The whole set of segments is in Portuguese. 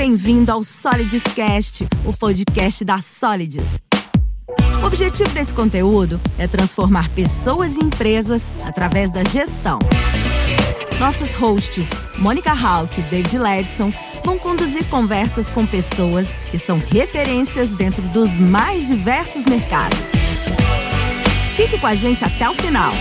bem-vindo ao SolidesCast, o podcast da Solides. O objetivo desse conteúdo é transformar pessoas e empresas através da gestão. Nossos hosts, Mônica Hauck e David Ledson, vão conduzir conversas com pessoas que são referências dentro dos mais diversos mercados. Fique com a gente até o final.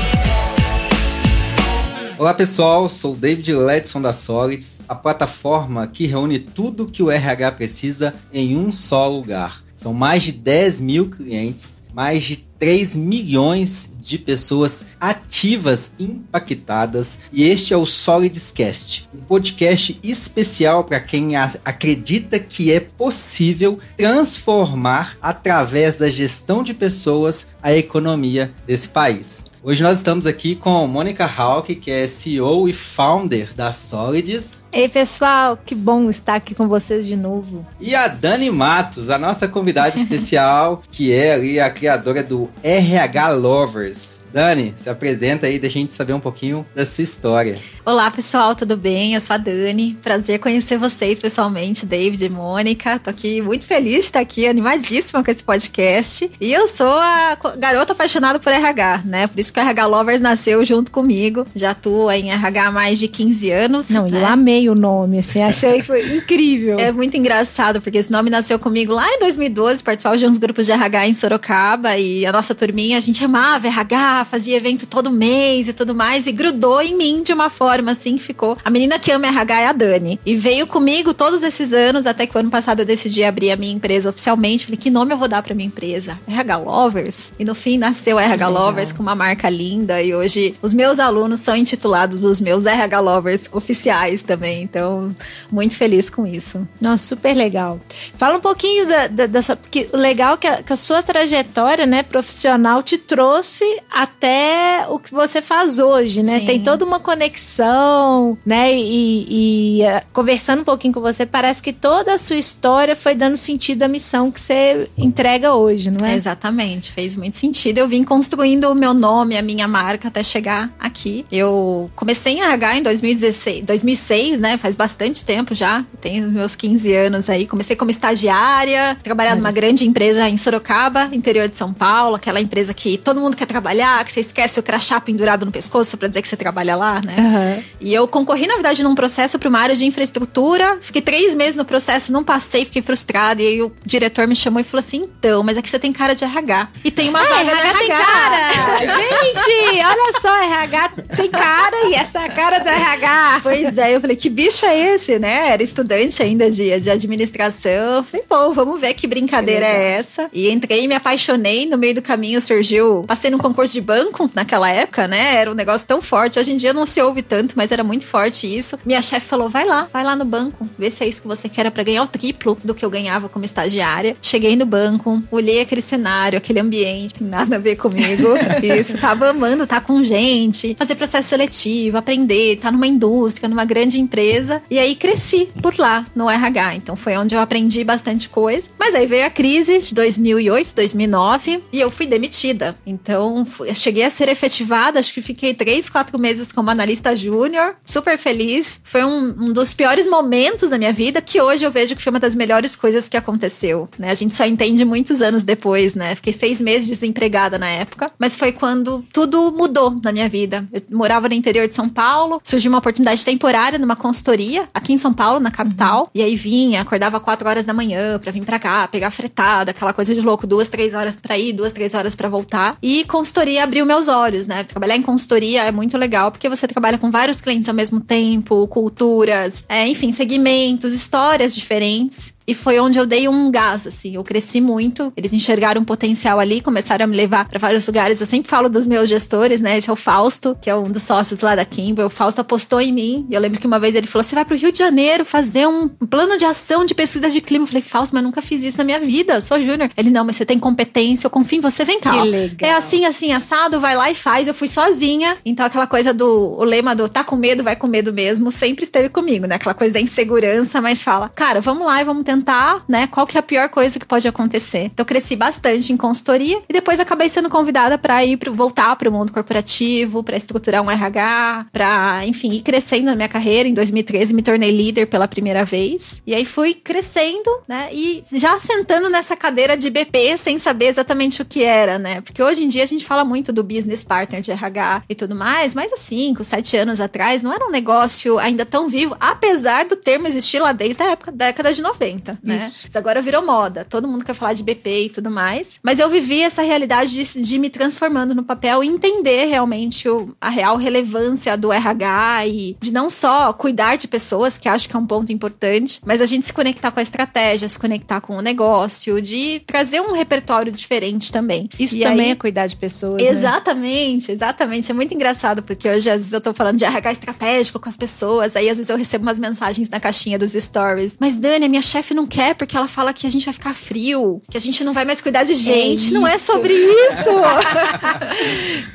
Olá pessoal, sou o David Ledson da Solides, a plataforma que reúne tudo que o RH precisa em um só lugar. São mais de 10 mil clientes, mais de 3 milhões de pessoas ativas impactadas, e este é o SolidesCast, um podcast especial para quem acredita que é possível transformar através da gestão de pessoas a economia desse país. Hoje nós estamos aqui com Mônica Hauck, que é CEO e founder da Solides. Ei pessoal, que bom estar aqui com vocês de novo. E a Dani Matos, a nossa convidada especial, que é ali a criadora do RH Lovers. Dani, se apresenta aí, deixa a gente saber um pouquinho da sua história. Olá pessoal, tudo bem? Eu sou a Dani, prazer conhecer vocês pessoalmente, David e Mônica. Tô aqui muito feliz de estar aqui, animadíssima com esse podcast. E eu sou a garota apaixonada por RH, né? Por isso que o RH Lovers nasceu junto comigo. Já atuo em RH há mais de 15 anos. Não, né? Eu amei o nome, assim, achei que foi incrível. É muito engraçado, porque esse nome nasceu comigo lá em 2012, participava de uns grupos de RH em Sorocaba, e a nossa turminha, a gente amava RH, fazia evento todo mês e tudo mais, e grudou em mim de uma forma, assim, ficou. A menina que ama RH é a Dani. E veio comigo todos esses anos, até que o ano passado eu decidi abrir a minha empresa oficialmente. Falei, que nome eu vou dar pra minha empresa? RH Lovers? E no fim, nasceu a RH Lovers, com uma marca linda, e hoje os meus alunos são intitulados os meus RH Lovers oficiais também, então muito feliz com isso. Nossa, super legal. Fala um pouquinho da sua, porque o legal é que a sua trajetória, né, profissional te trouxe até o que você faz hoje, né? Sim. Tem toda uma conexão, né, e conversando um pouquinho com você, parece que toda a sua história foi dando sentido à missão que você entrega hoje, não é? Exatamente, fez muito sentido. Eu vim construindo o meu nome, a minha marca, até chegar aqui. Eu comecei em RH em 2006, né? Faz bastante tempo já, tenho meus 15 anos aí. Comecei como estagiária, trabalhar numa grande empresa em Sorocaba, interior de São Paulo, aquela empresa que todo mundo quer trabalhar, que você esquece o crachá pendurado no pescoço pra dizer que você trabalha lá, né? Uhum. E eu concorri, na verdade, num processo pra uma área de infraestrutura, fiquei 3 meses no processo, não passei, fiquei frustrada, e aí o diretor me chamou e falou assim, então, mas é que você tem cara de RH. E tem uma vaga de RH. Tem cara. Gente, olha só, RH tem cara, e essa cara do RH. Pois é, eu falei, que bicho é esse, né? Era estudante ainda de administração. Eu falei, bom, vamos ver que brincadeira é essa. E entrei, me apaixonei, no meio do caminho surgiu... Passei num concurso de banco naquela época, né? Era um negócio tão forte. Hoje em dia não se ouve tanto, mas era muito forte isso. Minha chefe falou, vai lá no banco, vê se é isso que você quer, pra ganhar o triplo do que eu ganhava como estagiária. Cheguei no banco, olhei aquele cenário, aquele ambiente, nada a ver comigo. Isso, tava amando estar com gente, fazer processo seletivo, aprender, estar numa indústria, numa grande empresa. E aí cresci por lá, no RH. Então foi onde eu aprendi bastante coisa. Mas aí veio a crise de 2008, 2009 e eu fui demitida. Então cheguei a ser efetivada, acho que fiquei 3-4 meses como analista júnior, super feliz. Foi um dos piores momentos da minha vida, que hoje eu vejo que foi uma das melhores coisas que aconteceu, né? A gente só entende muitos anos depois, né? Fiquei 6 meses desempregada na época, mas foi quando tudo mudou na minha vida. Eu morava no interior de São Paulo, surgiu uma oportunidade temporária numa consultoria aqui em São Paulo, na capital, e aí vinha, acordava 4 horas da manhã pra vir pra cá, pegar fretada, aquela coisa de louco, 2-3 horas pra ir, 2-3 horas pra voltar, e consultoria abriu meus olhos, né? Trabalhar em consultoria é muito legal, porque você trabalha com vários clientes ao mesmo tempo, culturas, enfim, segmentos, histórias diferentes. E foi onde eu dei um gás, assim, eu cresci muito, eles enxergaram um potencial ali, começaram a me levar para vários lugares. Eu sempre falo dos meus gestores, né, esse é o Fausto, que é um dos sócios lá da Kimbo. O Fausto apostou em mim, e eu lembro que uma vez ele falou, você vai pro Rio de Janeiro fazer um plano de ação de pesquisa de clima. Eu falei, Fausto, mas eu nunca fiz isso na minha vida, eu sou júnior. Ele, não, mas você tem competência, eu confio em você, vem cá. Que legal. É assim, assado, vai lá e faz. Eu fui sozinha, então aquela coisa o lema do tá com medo, vai com medo mesmo, sempre esteve comigo, né, aquela coisa da insegurança, mas fala, cara, vamos lá e vamos tentar tentar, né, qual que é a pior coisa que pode acontecer. Então, eu cresci bastante em consultoria e depois acabei sendo convidada para ir voltar para o mundo corporativo, para estruturar um RH, para, enfim, ir crescendo na minha carreira. Em 2013, me tornei líder pela primeira vez. E aí fui crescendo, né, e já sentando nessa cadeira de BP sem saber exatamente o que era, né? Porque hoje em dia a gente fala muito do business partner de RH e tudo mais, mas há 5, 7 anos atrás não era um negócio ainda tão vivo, apesar do termo existir lá desde a época, década de 90, né? Isso agora virou moda, todo mundo quer falar de BP e tudo mais, mas eu vivi essa realidade de me transformando no papel e entender realmente a real relevância do RH e de não só cuidar de pessoas, que acho que é um ponto importante, mas a gente se conectar com a estratégia, se conectar com o negócio, de trazer um repertório diferente também. Isso e também aí é cuidar de pessoas, exatamente, né? Exatamente, é muito engraçado, porque hoje às vezes eu tô falando de RH estratégico com as pessoas, aí às vezes eu recebo umas mensagens na caixinha dos stories, mas Dani, a minha chefe não quer porque ela fala que a gente vai ficar frio, que a gente não vai mais cuidar de gente. Não é sobre isso!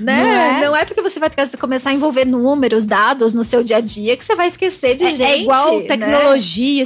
Né? Não é porque você vai começar a envolver números, dados no seu dia a dia que você vai esquecer de gente. É igual tecnologia, né?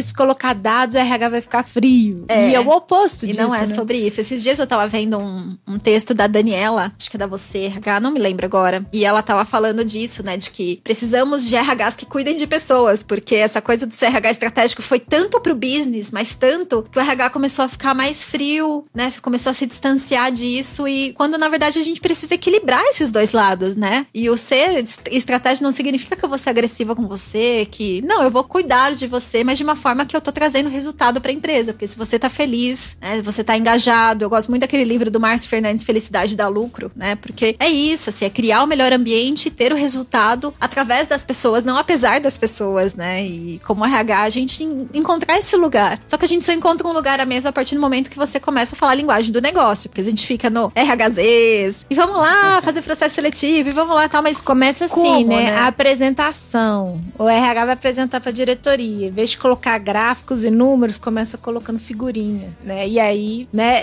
Se colocar dados, o RH vai ficar frio. E é o oposto disso. E não é sobre isso. Esses dias eu tava vendo um texto da Daniela, acho que é da Você RH, não me lembro agora, e ela tava falando disso, né, de que precisamos de RHs que cuidem de pessoas, porque essa coisa do RH estratégico foi tanto pro business, mas tanto que o RH começou a ficar mais frio, né? Começou a se distanciar disso, e quando na verdade a gente precisa equilibrar esses dois lados, né? E o ser estratégico não significa que eu vou ser agressiva com você, que não, eu vou cuidar de você, mas de uma forma que eu tô trazendo resultado pra empresa, porque se você tá feliz, né? Você tá engajado. Eu gosto muito daquele livro do Márcio Fernandes, Felicidade dá Lucro, né? Porque é isso, assim, é criar o melhor ambiente e ter o resultado através das pessoas, não apesar das pessoas, né? E como RH, a gente encontrar esse lugar. Só que a gente só encontra um lugar à mesa a partir do momento que você começa a falar a linguagem do negócio, porque a gente fica no RHZs, e vamos lá fazer processo seletivo, e vamos lá, tal, mas começa assim, como, né? A apresentação. O RH vai apresentar pra diretoria. Em vez de colocar gráficos e números, começa colocando figurinha, né? E aí, né?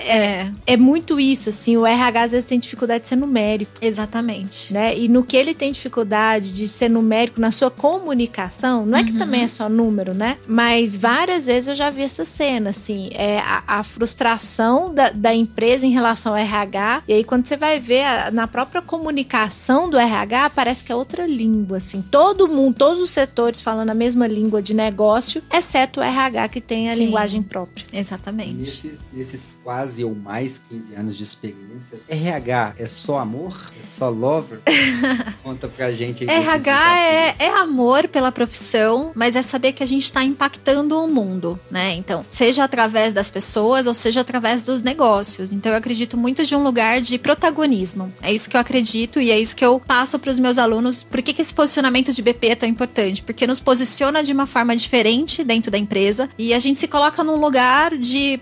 É muito isso, assim. O RH às vezes tem dificuldade de ser numérico. Exatamente. Né? E no que ele tem dificuldade de ser numérico na sua comunicação, não é que também é só número, né? Mas várias vezes eu já vi essa cena, assim, a frustração da empresa em relação ao RH, e aí quando você vai ver na própria comunicação do RH, parece que é outra língua, assim, todo mundo, todos os setores falando a mesma língua de negócio, exceto o RH, que tem a linguagem própria. Exatamente. Nesses quase ou mais 15 anos de experiência, RH é só amor? É só lover? Conta pra gente aí. RH é amor pela profissão, mas é saber que a gente tá impactando o mundo, né? Então, seja através das pessoas ou seja através dos negócios. Então, eu acredito muito de um lugar de protagonismo. É isso que eu acredito e é isso que eu passo para os meus alunos. Por que esse posicionamento de BP é tão importante? Porque nos posiciona de uma forma diferente dentro da empresa e a gente se coloca num lugar de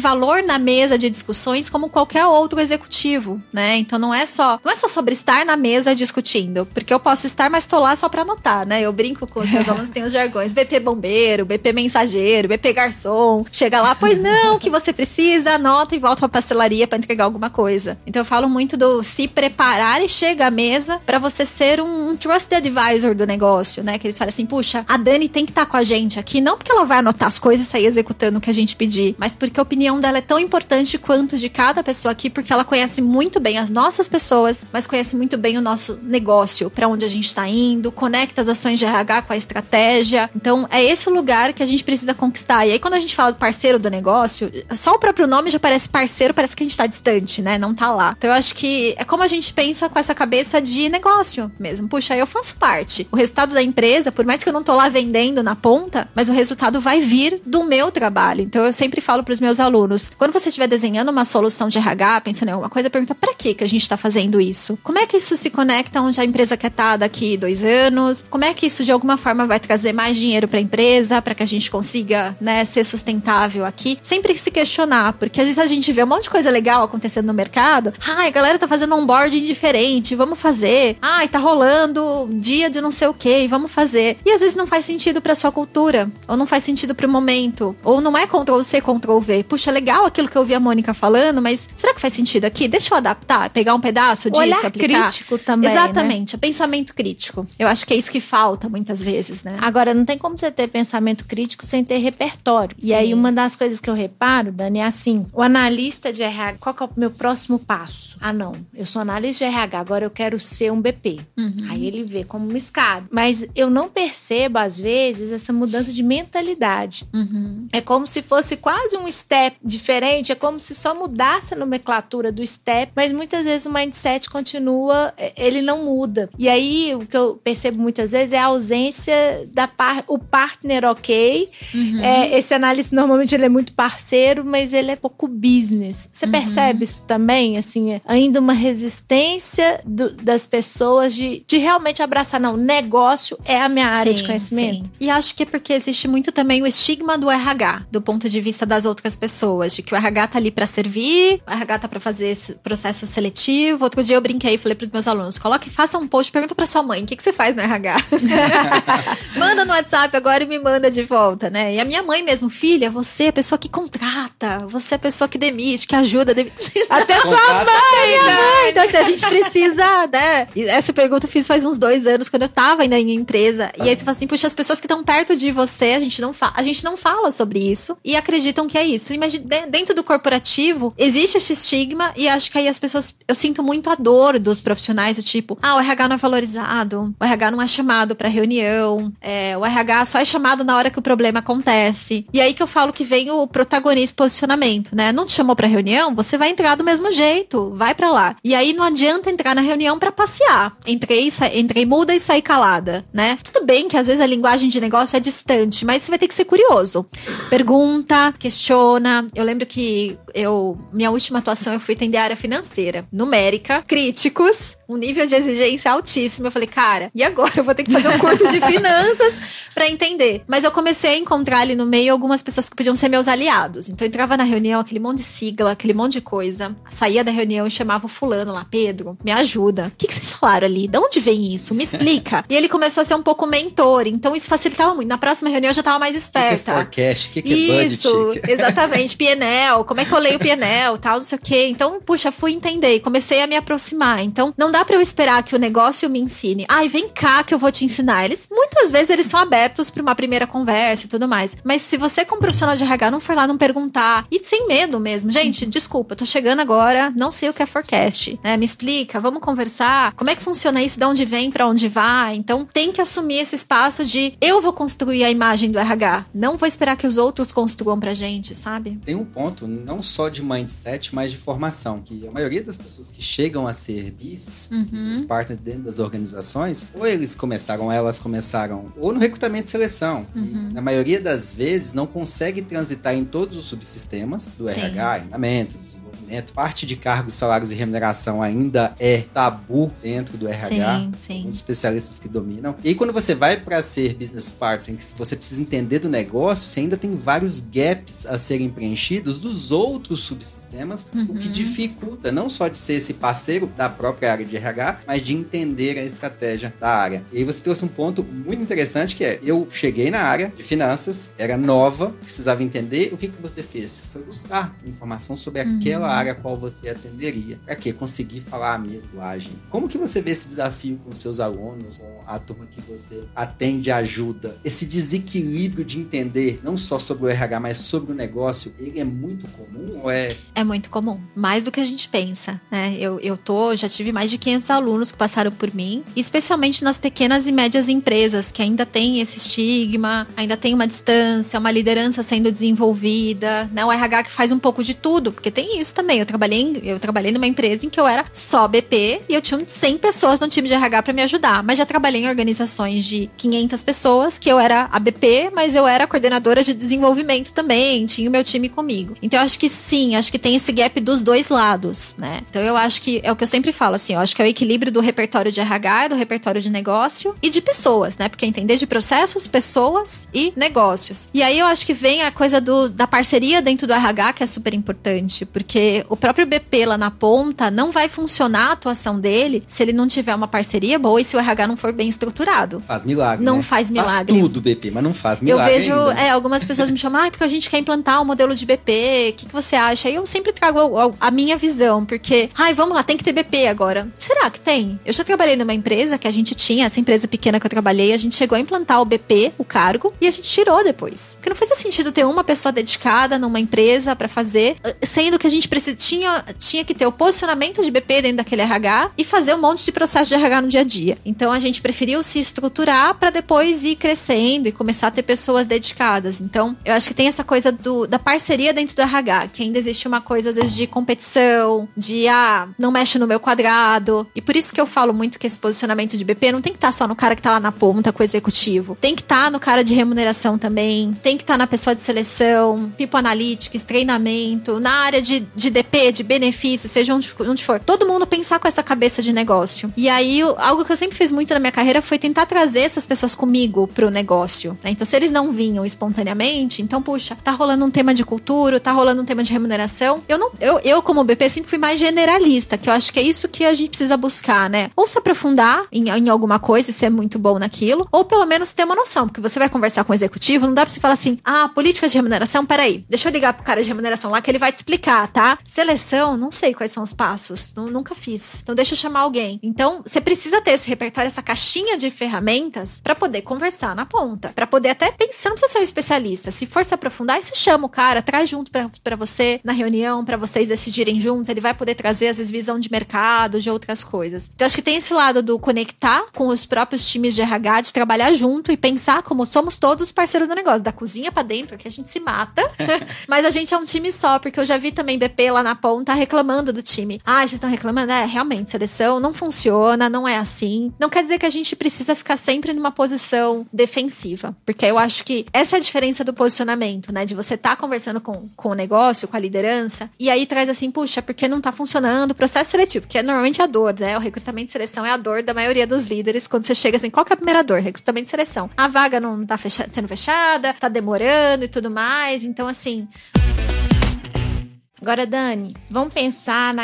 valor na mesa de discussões como qualquer outro executivo, né? Então, não é só sobre estar na mesa discutindo, porque eu posso estar, mas tô lá só para anotar, né? Eu brinco com os meus alunos, tem os jargões, BP bombeiro, BP mensageiro, BP garçom, chega lá, pois não, o que você precisa, anota e volta pra pastelaria pra entregar alguma coisa. Então eu falo muito do se preparar e chega à mesa pra você ser um trusted advisor do negócio, né? Que eles falam assim, puxa, a Dani tem que estar com a gente aqui, não porque ela vai anotar as coisas e sair executando o que a gente pedir, mas porque a opinião dela é tão importante quanto de cada pessoa aqui, porque ela conhece muito bem as nossas pessoas, mas conhece muito bem o nosso negócio, pra onde a gente tá indo, conecta as ações de RH com a estratégia. Então é esse o lugar que a gente precisa conquistar. E aí quando a gente fala do parceiro do negócio, só o próprio nome já parece parceiro, parece que a gente tá distante, né? Não tá lá. Então eu acho que é como a gente pensa com essa cabeça de negócio mesmo. Puxa, eu faço parte. O resultado da empresa, por mais que eu não tô lá vendendo na ponta, mas o resultado vai vir do meu trabalho. Então eu sempre falo pros meus alunos, quando você estiver desenhando uma solução de RH, pensando em alguma coisa, pergunta pra que a gente tá fazendo isso? Como é que isso se conecta onde a empresa quer estar daqui 2 anos? Como é que isso de alguma forma vai trazer mais dinheiro pra empresa, pra que a gente consiga, né, ser sustentável aqui? Sempre se questionar, porque às vezes a gente vê um monte de coisa legal acontecendo no mercado. Ai, a galera tá fazendo onboarding diferente, vamos fazer. Ai, tá rolando dia de não sei o que, vamos fazer. E às vezes não faz sentido pra sua cultura, ou não faz sentido pro momento, ou não é Ctrl-C, Ctrl-V. Puxa, legal aquilo que eu ouvi a Mônica falando, mas será que faz sentido aqui? Deixa eu adaptar, pegar um pedaço disso, olhar aplicar. Olhar crítico também, exatamente, né? Pensamento crítico. Eu acho que é isso que falta muitas vezes, né? Agora, não tem como você ter pensamento crítico sem ter repertório. Sim. E aí, uma das coisas que eu reparo, Dani, é assim, o analista de RH, qual que é o meu próximo passo? Ah, não, eu sou analista de RH, agora eu quero ser um BP. Uhum. Aí ele vê como uma escada. Mas eu não percebo, às vezes, essa mudança de mentalidade. Uhum. É como se fosse quase um step diferente, é como se só mudasse a nomenclatura do step, mas muitas vezes o mindset continua, ele não muda. E aí, o que eu percebo muitas vezes é a ausência da o partner ok. Uhum. Esse analista, normalmente, ele é muito parceiro, mas ele é pouco business. Você uhum. percebe isso também? Assim, ainda uma resistência das pessoas de realmente abraçar, não, negócio é a minha área de conhecimento. Sim. E acho que é porque existe muito também o estigma do RH, do ponto de vista das outras pessoas, de que o RH tá ali pra servir, o RH tá pra fazer esse processo seletivo. Outro dia eu brinquei e falei pros meus alunos, faça um post, pergunta pra sua mãe, o que que você faz no RH? Manda no WhatsApp agora e me manda de volta, né? E a minha mãe mesmo, filha, você é a pessoa que contrata, você é a pessoa que demite, que ajuda a demitir. Até sua mãe! Então, assim, a gente precisa, né? E essa pergunta eu fiz faz uns 2 anos, quando eu tava ainda em empresa. E aí você fala assim, puxa, as pessoas que estão perto de você, a gente não fala sobre isso e acreditam que é isso. Imagina, dentro do corporativo, existe esse estigma e acho que aí as pessoas, eu sinto muito a dor dos profissionais, do tipo, ah, o RH não é valorizado, o RH não é chamado pra reunião, o RH só é chamado na hora que o problema acontece. E aí que eu falo que vem o protagonista, posicionamento, né? Não te chamou pra reunião, você vai entrar do mesmo jeito, vai pra lá. E aí não adianta entrar na reunião pra passear. Entrei muda e saí calada, né? Tudo bem que às vezes a linguagem de negócio é distante, mas você vai ter que ser curioso. Pergunta, questiona. Eu lembro que minha última atuação eu fui atender a área financeira, numérica, críticos, um nível de exigência altíssimo. Eu falei, cara, e agora? Eu vou ter que fazer um curso de finanças pra entender. Mas eu comecei a encontrar ali no meio algumas pessoas que podiam ser meus aliados. Então eu entrava na reunião, aquele monte de sigla, aquele monte de coisa. Saía da reunião e chamava o fulano lá, Pedro, me ajuda. O que vocês falaram ali? De onde vem isso? Me explica. E ele começou a ser um pouco mentor, então isso facilitava muito. Na próxima reunião eu já tava mais esperta. O que é forecast? O que é budget? Isso, exatamente. P&L, como é que eu leio P&L, tal, não sei o quê. Então, puxa, fui entender e comecei a me aproximar. Então, não dá pra eu esperar que o negócio me ensine. Ai, vem cá que eu vou te ensinar. Muitas vezes eles são abertos pra uma primeira conversa e tudo mais. Mas se você, como profissional de RH, não for lá, não perguntar, e sem medo mesmo. Gente, desculpa, tô chegando agora, não sei o que é forecast, né? Me explica, vamos conversar. Como é que funciona isso? De onde vem, pra onde vai? Então, tem que assumir esse espaço de eu vou construir a imagem do RH. Não vou esperar que os outros construam pra gente, sabe? Tem um ponto, não só de mindset, mas de formação. Que a maioria das pessoas que chegam a ser BIs, esses partners dentro das organizaçõas, ou elas começaram, ou no recrutamento e seleção. Uhum. E, na maioria das vezes, não consegue transitar em todos os subsistemas do RH, treinamento, parte de cargos, salários e remuneração ainda é tabu dentro do RH. Sim. Os especialistas que dominam. E aí, quando você vai para ser business partner, que você precisa entender do negócio, você ainda tem vários gaps a serem preenchidos dos outros subsistemas, o que dificulta não só de ser esse parceiro da própria área de RH, mas de entender a estratégia da área. E aí você trouxe um ponto muito interessante, que é, eu cheguei na área de finanças, era nova, precisava entender. O que você fez? Foi buscar informação sobre aquela área a qual você atenderia, para que conseguir falar a mesma linguagem. Como que você vê esse desafio com seus alunos, com a turma que você atende, ajuda? Esse desequilíbrio de entender não só sobre o RH, mas sobre o negócio, ele é muito comum ou é? É muito comum, mais do que a gente pensa, né? Eu já tive mais de 500 alunos que passaram por mim, especialmente nas pequenas e médias empresas, que ainda tem esse estigma, ainda tem uma distância, uma liderança sendo desenvolvida, né? O RH que faz um pouco de tudo, porque tem isso também. Eu trabalhei numa empresa em que eu era só BP e eu tinha 100 pessoas no time de RH pra me ajudar, mas já trabalhei em organizações de 500 pessoas que eu era a BP, mas eu era coordenadora de desenvolvimento também, tinha o meu time comigo. Então eu acho que sim, acho que tem esse gap dos dois lados, né? Então eu acho que, é o que eu sempre falo assim, eu acho que é o equilíbrio do repertório de RH, do repertório de negócio e de pessoas, né? Porque entender de processos, pessoas e negócios. E aí eu acho que vem a coisa da parceria dentro do RH, que é super importante, porque porque o próprio BP lá na ponta não vai funcionar a atuação dele se ele não tiver uma parceria boa e se o RH não for bem estruturado. Faz milagre, não, né? Faz milagre. Faz tudo BP, mas não faz milagre. Eu vejo ainda. Algumas pessoas me chamam, porque a gente quer implantar um modelo de BP, o que você acha? E eu sempre trago a minha visão, porque, vamos lá, tem que ter BP agora. Será que tem? Eu já trabalhei numa empresa que a gente tinha, essa empresa pequena que eu trabalhei, a gente chegou a implantar o BP, o cargo, e a gente tirou depois. Porque não fazia sentido ter uma pessoa dedicada numa empresa pra fazer, sendo que a gente tinha que ter o posicionamento de BP dentro daquele RH e fazer um monte de processo de RH no dia a dia. Então a gente preferiu se estruturar pra depois ir crescendo e começar a ter pessoas dedicadas. Então eu acho que tem essa coisa da parceria dentro do RH, que ainda existe uma coisa às vezes de competição, de não mexe no meu quadrado. E por isso que eu falo muito que esse posicionamento de BP não tem que estar só no cara que tá lá na ponta com o executivo. Tem que estar no cara de remuneração também, tem que estar na pessoa de seleção, People Analytics, treinamento, na área de DP, de benefício, seja onde for. Todo mundo pensar com essa cabeça de negócio. E aí, algo que eu sempre fiz muito na minha carreira foi tentar trazer essas pessoas comigo pro negócio, né? Então, se eles não vinham espontaneamente, então, puxa, tá rolando um tema de cultura, tá rolando um tema de remuneração. Eu como BP, sempre fui mais generalista, que eu acho que é isso que a gente precisa buscar, né? Ou se aprofundar em alguma coisa e ser muito bom naquilo, ou pelo menos ter uma noção, porque você vai conversar com o executivo, não dá pra você falar assim, política de remuneração, peraí, deixa eu ligar pro cara de remuneração lá que ele vai te explicar, tá? Seleção, não sei quais são os passos, nunca fiz, então deixa eu chamar alguém. Então, você precisa ter esse repertório, essa caixinha de ferramentas pra poder conversar na ponta, pra poder até pensar, não precisa ser um especialista, se for se aprofundar, aí você chama o cara, traz junto pra você na reunião, pra vocês decidirem juntos, ele vai poder trazer, às vezes, visão de mercado, de outras coisas. Então, acho que tem esse lado do conectar com os próprios times de RH, de trabalhar junto e pensar como somos todos parceiros do negócio, da cozinha pra dentro, que a gente se mata, mas a gente é um time só, porque eu já vi também BP lá na ponta reclamando do time. Vocês estão reclamando? Realmente, seleção não funciona, não é assim. Não quer dizer que a gente precisa ficar sempre numa posição defensiva, porque eu acho que essa é a diferença do posicionamento, né, de você estar conversando com o negócio, com a liderança, e aí traz assim, puxa, porque não tá funcionando o processo seletivo, que é normalmente a dor, né, o recrutamento e seleção é a dor da maioria dos líderes, quando você chega assim, qual que é a primeira dor? Recrutamento e seleção. A vaga não tá sendo fechada, tá demorando e tudo mais, então assim... Agora, Dani, vamos pensar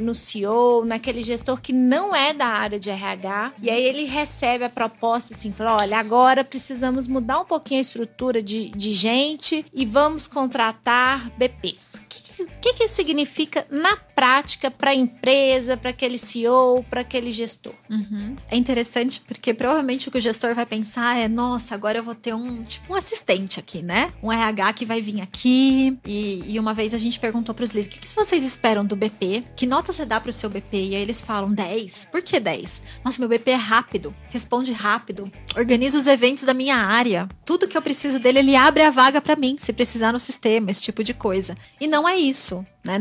no CEO, naquele gestor que não é da área de RH, e aí ele recebe a proposta assim, fala, olha, agora precisamos mudar um pouquinho a estrutura de gente e vamos contratar BPs. O que isso significa na prática para a empresa, para aquele CEO, para aquele gestor? Uhum. É interessante porque provavelmente o que o gestor vai pensar é, nossa, agora eu vou ter um assistente aqui, né? Um RH que vai vir aqui. E uma vez a gente perguntou para os líderes, o que vocês esperam do BP? Que nota você dá para o seu BP? E aí eles falam 10. Por que 10? Nossa, meu BP é rápido, responde rápido, organiza os eventos da minha área. Tudo que eu preciso dele, ele abre a vaga para mim, se precisar no sistema, esse tipo de coisa. E não é isso, né?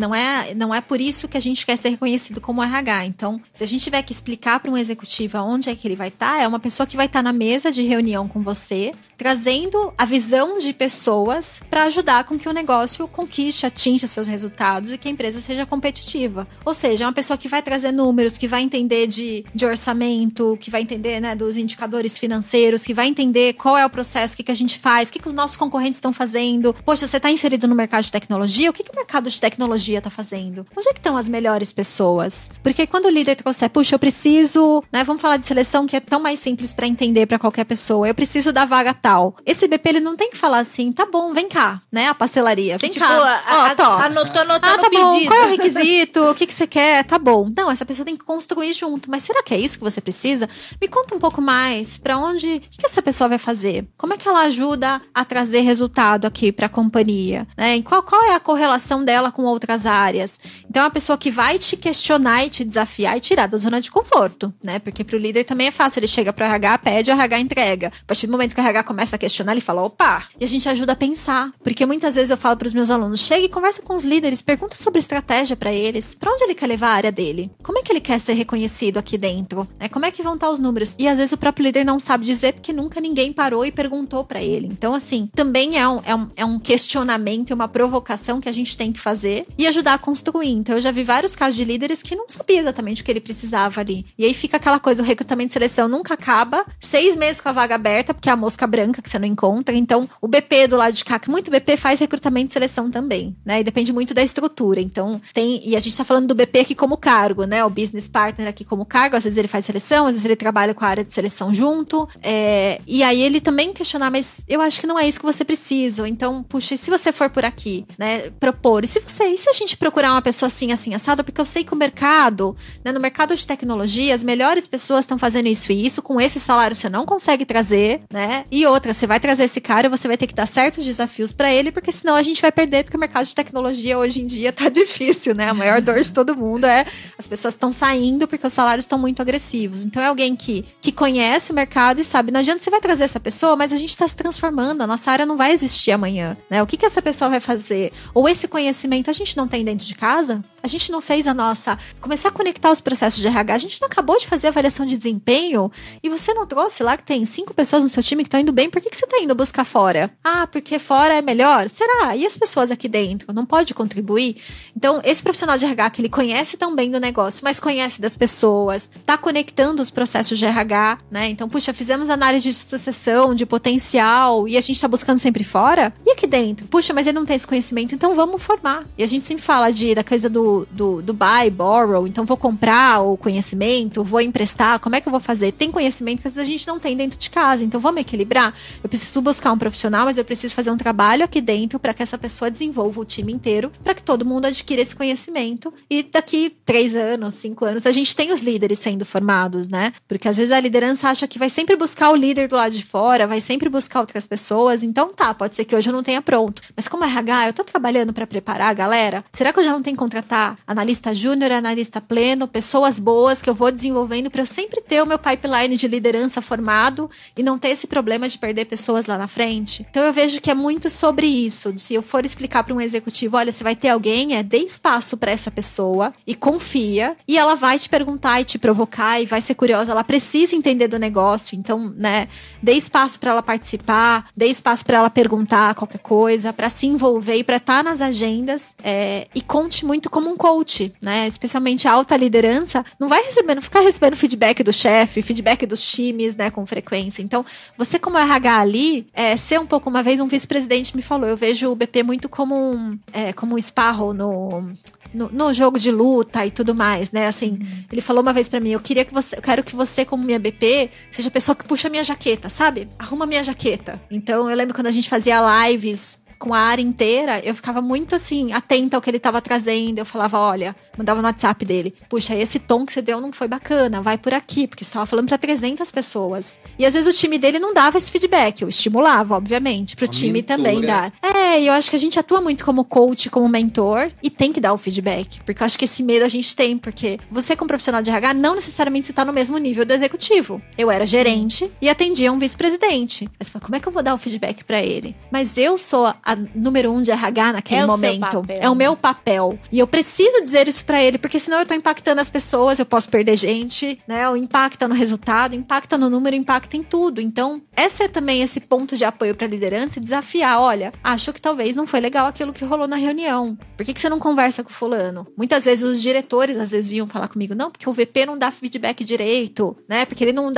Não é por isso que a gente quer ser reconhecido como RH. Então, se a gente tiver que explicar para um executivo aonde é que ele vai estar, é uma pessoa que vai estar na mesa de reunião com você, trazendo a visão de pessoas para ajudar com que o negócio conquiste, atinja seus resultados e que a empresa seja competitiva. Ou seja, é uma pessoa que vai trazer números, que vai entender de orçamento, que vai entender, né, dos indicadores financeiros, que vai entender qual é o processo, o que a gente faz, o que os nossos concorrentes estão fazendo. Poxa, você está inserido no mercado de tecnologia? O que o mercado de tecnologia tá fazendo? Onde é que estão as melhores pessoas? Porque quando o líder trouxer, puxa, eu preciso, né, vamos falar de seleção que é tão mais simples pra entender pra qualquer pessoa, eu preciso da vaga tal. Esse BP, ele não tem que falar assim, tá bom, vem cá, né, a pastelaria, vem tipo, cá. Anotou tá pedido. Bom, qual é o requisito? O que você quer? Tá bom. Não, essa pessoa tem que construir junto, mas será que é isso que você precisa? Me conta um pouco mais, pra onde, o que essa pessoa vai fazer? Como é que ela ajuda a trazer resultado aqui pra companhia? Né? E qual é a correlação dela com outras áreas. Então é uma pessoa que vai te questionar e te desafiar e tirar da zona de conforto, né? Porque pro líder também é fácil, ele chega pro RH, pede, o RH entrega. A partir do momento que o RH começa a questionar, ele fala, opa! E a gente ajuda a pensar. Porque muitas vezes eu falo pros meus alunos, chega e conversa com os líderes, pergunta sobre estratégia pra eles, pra onde ele quer levar a área dele? Como é que ele quer ser reconhecido aqui dentro? Como é que vão estar os números? E às vezes o próprio líder não sabe dizer porque nunca ninguém parou e perguntou pra ele. Então assim, também é um questionamento, é uma provocação que a gente tem que fazer e ajudar a construir. Então, eu já vi vários casos de líderes que não sabia exatamente o que ele precisava ali. E aí fica aquela coisa, o recrutamento de seleção nunca acaba, 6 meses com a vaga aberta, porque é a mosca branca branca que você não encontra. Então, o BP do lado de cá, que muito BP faz recrutamento e seleção também, né? E depende muito da estrutura. Então, tem... E a gente tá falando do BP aqui como cargo, né? O business partner aqui como cargo. Às vezes ele faz seleção, às vezes ele trabalha com a área de seleção junto. E aí ele também questionar, mas eu acho que não é isso que você precisa. Então, puxa, e se você for por aqui, né? Propor. E se a gente procurar uma pessoa assim, assada? Porque eu sei que o mercado, né? No mercado de tecnologia, as melhores pessoas estão fazendo isso e isso. Com esse salário você não consegue trazer, né? E outra, você vai trazer esse cara e você vai ter que dar certos desafios pra ele, porque senão a gente vai perder, porque o mercado de tecnologia hoje em dia tá difícil, né? A maior dor de todo mundo é as pessoas estão saindo porque os salários estão muito agressivos. Então é alguém que conhece o mercado e sabe, não adianta, você vai trazer essa pessoa, mas a gente tá se transformando, a nossa área não vai existir amanhã, né? O que essa pessoa vai fazer? Ou esse conhecimento a gente não tem dentro de casa? A gente não fez a nossa... Começar a conectar os processos de RH, a gente não acabou de fazer a avaliação de desempenho e você não trouxe lá que tem 5 pessoas no seu time que estão indo bem, por que você tá indo buscar fora? Ah, porque fora é melhor? Será? E as pessoas aqui dentro? Não pode contribuir? Então, esse profissional de RH que ele conhece tão bem do negócio, mas conhece das pessoas, tá conectando os processos de RH, né? Então, puxa, fizemos análise de sucessão, de potencial e a gente tá buscando sempre fora? E aqui dentro? Puxa, mas ele não tem esse conhecimento, então vamos formar. E a gente sempre fala da coisa do buy, borrow, então vou comprar o conhecimento, vou emprestar, como é que eu vou fazer? Tem conhecimento que às vezes a gente não tem dentro de casa, então vamos equilibrar. Eu preciso buscar um profissional, mas eu preciso fazer um trabalho aqui dentro para que essa pessoa desenvolva o time inteiro, para que todo mundo adquira esse conhecimento e daqui 3 anos, 5 anos, a gente tem os líderes sendo formados, né? Porque às vezes a liderança acha que vai sempre buscar o líder do lado de fora, vai sempre buscar outras pessoas, então tá, pode ser que hoje eu não tenha pronto, mas como RH, eu tô trabalhando para preparar a galera, será que eu já não tenho que contratar analista júnior, analista pleno, pessoas boas que eu vou desenvolvendo para eu sempre ter o meu pipeline de liderança formado e não ter esse problema de perder pessoas lá na frente? Então eu vejo que é muito sobre isso. Se eu for explicar para um executivo, olha, você vai ter alguém, dê espaço para essa pessoa e confia, e ela vai te perguntar e te provocar e vai ser curiosa, ela precisa entender do negócio, então, né, dê espaço para ela participar, dê espaço para ela perguntar qualquer coisa, para se envolver e para estar nas agendas, e conte muito como um coach, né, especialmente a alta liderança, não ficar recebendo feedback do chefe, feedback dos times, né, com frequência. Então, você como RH ali, ser um pouco, uma vez um vice-presidente me falou, eu vejo o BP muito como um esparro no jogo de luta e tudo mais, né? Assim, ele falou uma vez pra mim, eu quero que você, como minha BP, seja a pessoa que puxa minha jaqueta, sabe? Arruma minha jaqueta. Então, eu lembro quando a gente fazia lives com a área inteira, eu ficava muito assim, atenta ao que ele estava trazendo, eu falava, olha, mandava no WhatsApp dele, puxa, esse tom que você deu não foi bacana, vai por aqui, porque você estava falando para 300 pessoas. E às vezes o time dele não dava esse feedback, eu estimulava, obviamente, pro time também dar. E eu acho que a gente atua muito como coach, como mentor, e tem que dar o feedback, porque eu acho que esse medo a gente tem, porque você como profissional de RH, não necessariamente você tá no mesmo nível do executivo. Eu era gerente e atendia um vice-presidente. Aí você fala, como é que eu vou dar o feedback para ele? Mas eu sou a número 1 de RH naquele momento. É o meu papel. E eu preciso dizer isso pra ele, porque senão eu tô impactando as pessoas, eu posso perder gente, né? Eu impacta no resultado, impacta no número, impacta em tudo. Então, esse é também esse ponto de apoio pra liderança e desafiar. Olha, acho que talvez não foi legal aquilo que rolou na reunião. Por que você não conversa com o fulano? Muitas vezes os diretores, vinham falar comigo, não, porque o VP não dá feedback direito, né? Porque ele não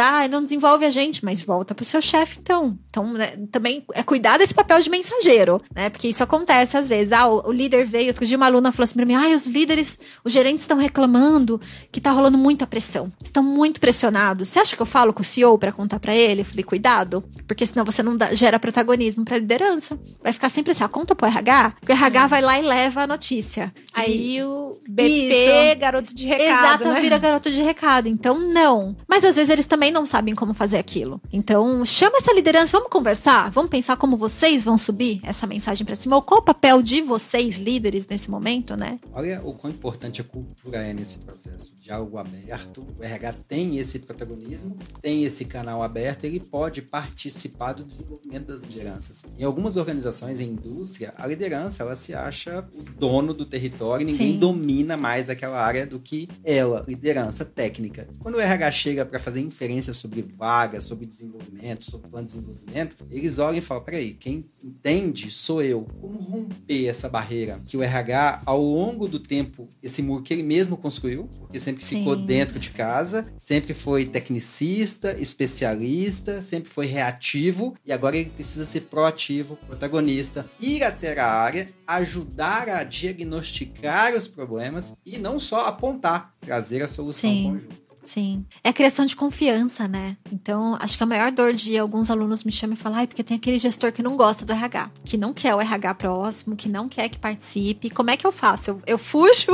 desenvolve a gente, mas volta pro seu chefe, então. Então, né, também é cuidar desse papel de mensageiro. Né? Porque isso acontece às vezes. O líder veio, outro dia uma aluna falou assim pra mim, os gerentes estão reclamando que tá rolando muita pressão, estão muito pressionados. Você acha que eu falo com o CEO pra contar pra ele? Eu falei, cuidado, porque senão você não gera protagonismo pra liderança. Vai ficar sempre assim, conta pro RH, porque o RH vai lá e leva a notícia. Aí o BP, isso, garoto de recado. Exato, né? Vira garoto de recado. Então, não. Mas às vezes eles também não sabem como fazer aquilo. Então, chama essa liderança, vamos conversar, vamos pensar como vocês vão subir essa mensagem para cima, ou qual o papel de vocês, líderes, nesse momento, né? Olha o quão importante a cultura é nesse processo. Diálogo aberto, o RH tem esse protagonismo, tem esse canal aberto, ele pode participar do desenvolvimento das lideranças. Em algumas organizações, em indústria, a liderança, ela se acha o dono do território, ninguém domina mais aquela área do que ela, liderança técnica. Quando o RH chega para fazer inferência sobre vagas, sobre desenvolvimento, sobre plano de desenvolvimento, eles olham e falam, peraí, quem entende sou eu. Como romper essa barreira que o RH, ao longo do tempo, esse muro que ele mesmo construiu, porque sempre ficou dentro de casa, sempre foi tecnicista, especialista, sempre foi reativo, e agora ele precisa ser proativo, protagonista, ir até a área, ajudar a diagnosticar os problemas e não só apontar, trazer a solução conjunta. Sim, é a criação de confiança, né? Então, acho que a maior dor de alguns alunos me chamam e falam, ai, porque tem aquele gestor que não gosta do RH, que não quer o RH próximo, que não quer que participe, como é que eu faço? Eu fujo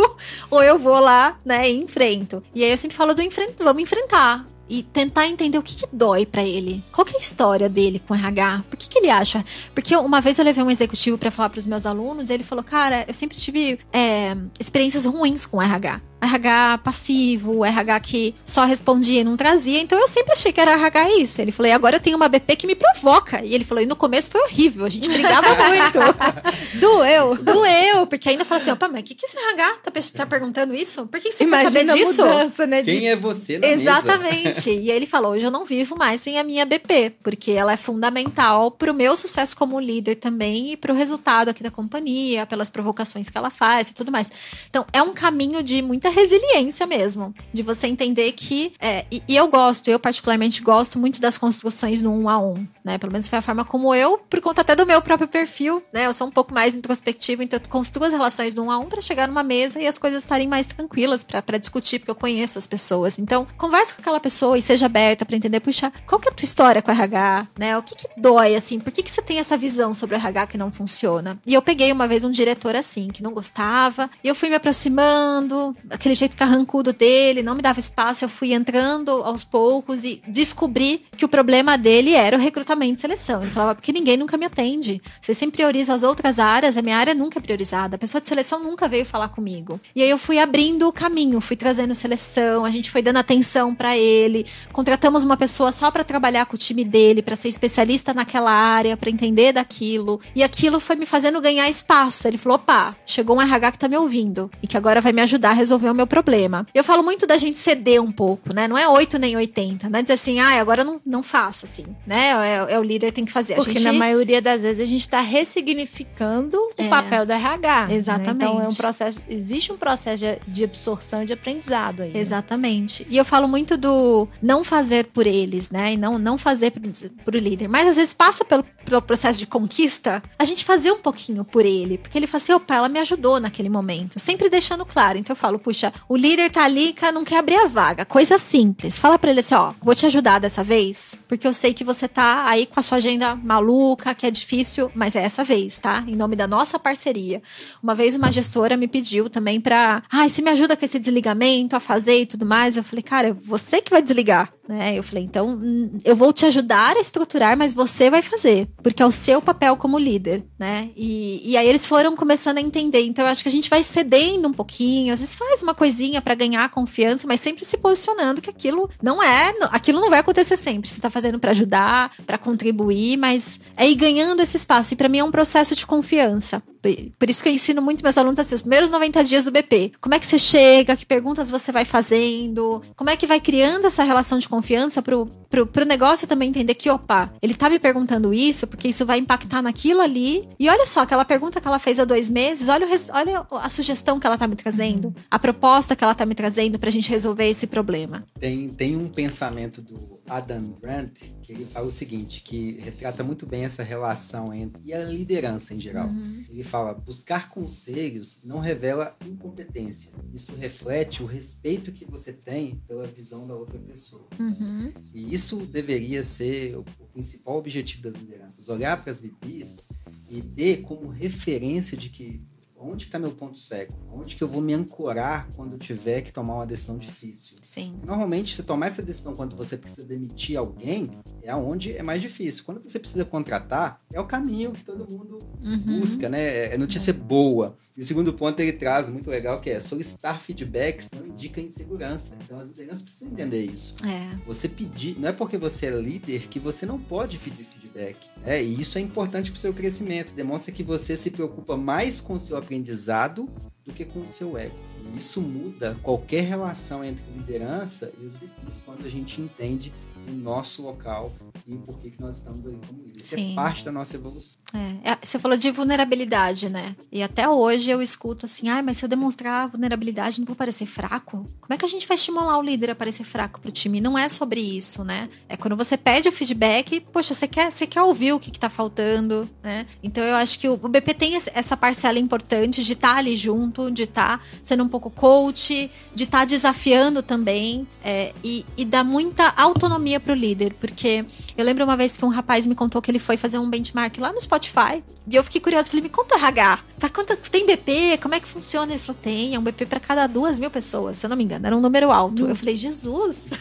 ou eu vou lá, né, e enfrento? E aí eu sempre falo do vamos enfrentar. E tentar entender o que dói pra ele. Qual que é a história dele com o RH? Por que ele acha? Porque uma vez eu levei um executivo pra falar pros meus alunos e ele falou, cara, eu sempre tive experiências ruins com o RH. RH passivo, RH que só respondia e não trazia. Então eu sempre achei que era RH isso. Ele falou, e agora eu tenho uma BP que me provoca. E ele falou, e no começo foi horrível, a gente brigava muito. Doeu, porque ainda fala assim, opa, mas o que esse RH tá perguntando isso? Por que você imagina quer saber disso? Mudança, né, de... Quem é você na Exatamente. Mesa? E ele falou, hoje eu não vivo mais sem a minha BP, porque ela é fundamental pro meu sucesso como líder também e pro resultado aqui da companhia, pelas provocações que ela faz e tudo mais. Então, é um caminho de muita resiliência mesmo, de você entender que, eu particularmente gosto muito das construções no 1 a 1, né, pelo menos foi a forma como eu, por conta até do meu próprio perfil, né, eu sou um pouco mais introspectiva, então eu construo as relações no 1 a 1 pra chegar numa mesa e as coisas estarem mais tranquilas pra discutir, porque eu conheço as pessoas, então, conversa com aquela pessoa e seja aberta para entender, puxa, qual que é a tua história com o RH, né? O que dói, assim? Por que você tem essa visão sobre o RH que não funciona? E eu peguei uma vez um diretor assim, que não gostava, e eu fui me aproximando, aquele jeito carrancudo dele, não me dava espaço, eu fui entrando aos poucos e descobri que o problema dele era o recrutamento e seleção. Ele falava, porque ninguém nunca me atende, vocês sempre priorizam as outras áreas, a minha área nunca é priorizada, a pessoa de seleção nunca veio falar comigo. E aí eu fui abrindo o caminho, fui trazendo seleção, a gente foi dando atenção para ele, contratamos uma pessoa só para trabalhar com o time dele, para ser especialista naquela área, para entender daquilo, e aquilo foi me fazendo ganhar espaço. Ele falou, opa, chegou um RH que tá me ouvindo e que agora vai me ajudar a resolver o meu problema. Eu falo muito da gente ceder um pouco, né, não é 8 nem 80, não é dizer assim, agora eu não faço assim, né, é o líder tem que fazer. Porque na maioria das vezes a gente tá ressignificando o papel do RH. Exatamente. Né? Então existe um processo de absorção e de aprendizado aí. Né? Exatamente. E eu falo muito do não fazer por eles, né? E não fazer por o líder. Mas às vezes passa pelo processo de conquista, a gente fazer um pouquinho por ele. Porque ele fala assim, opa, ela me ajudou naquele momento. Sempre deixando claro. Então eu falo, puxa, o líder tá ali, cara, não quer abrir a vaga. Coisa simples. Fala pra ele assim, vou te ajudar dessa vez. Porque eu sei que você tá aí com a sua agenda maluca, que é difícil, mas é essa vez, tá? Em nome da nossa parceria. Uma vez uma gestora me pediu também pra, você me ajuda com esse desligamento a fazer e tudo mais. Eu falei, cara, você que vai desligar, né? Eu falei, então, eu vou te ajudar a estruturar, mas você vai fazer, porque é o seu papel como líder, né? E aí eles foram começando a entender. Então, eu acho que a gente vai cedendo um pouquinho, às vezes faz uma coisinha para ganhar confiança, mas sempre se posicionando que aquilo não vai acontecer sempre. Você tá fazendo para ajudar, para contribuir, mas é ir ganhando esse espaço. E para mim é um processo de confiança. Por isso que eu ensino muito meus alunos assim, os primeiros 90 dias do BP. Como é que você chega? Que perguntas você vai fazendo? Como é que vai criando essa relação de confiança pro negócio também entender que, opa, ele tá me perguntando isso, porque isso vai impactar naquilo ali. E olha só, aquela pergunta que ela fez há 2 meses, olha a sugestão que ela tá me trazendo, a proposta que ela tá me trazendo pra gente resolver esse problema. Tem um pensamento do Adam Grant, que ele fala o seguinte, que retrata muito bem essa relação entre a liderança em geral. Uhum. Ele fala, buscar conselhos não revela incompetência. Isso reflete o respeito que você tem pela visão da outra pessoa. Uhum. E isso deveria ser o principal objetivo das lideranças. Olhar para as VPs e ter como referência de que onde está meu ponto cego? Onde que eu vou me ancorar quando eu tiver que tomar uma decisão difícil? Sim. Normalmente, você tomar essa decisão quando você precisa demitir alguém, é onde é mais difícil. Quando você precisa contratar, é o caminho que todo mundo busca, né? É notícia boa. E o segundo ponto ele traz, muito legal, que é solicitar feedbacks não indica insegurança. Então, as lideranças precisam entender isso. É. Você pedir, não é porque você é líder que você não pode pedir feedback. Né? E isso é importante para o seu crescimento. Demonstra que você se preocupa mais com o seu aprendizado do que com o seu ego. E isso muda qualquer relação entre liderança e os VPs quando a gente entende o nosso local e por que nós estamos aí como líderes. Isso é parte da nossa evolução. É. Você falou de vulnerabilidade, né? E até hoje eu escuto assim, mas se eu demonstrar vulnerabilidade, não vou parecer fraco? Como é que a gente vai estimular o líder a parecer fraco pro time? Não é sobre isso, né? É quando você pede o feedback, poxa, você quer ouvir o que tá faltando, né? Então eu acho que o BP tem essa parcela importante de estar ali junto, de estar sendo um pouco coach, de estar desafiando também, e dá muita autonomia pro líder, porque eu lembro uma vez que um rapaz me contou que ele foi fazer um benchmark lá no Spotify, e eu fiquei curiosa, falei, me conta RH, tem BP, como é que funciona? Ele falou, tem, é um BP para cada 2.000 pessoas, se eu não me engano, era um número alto. Eu falei, Jesus,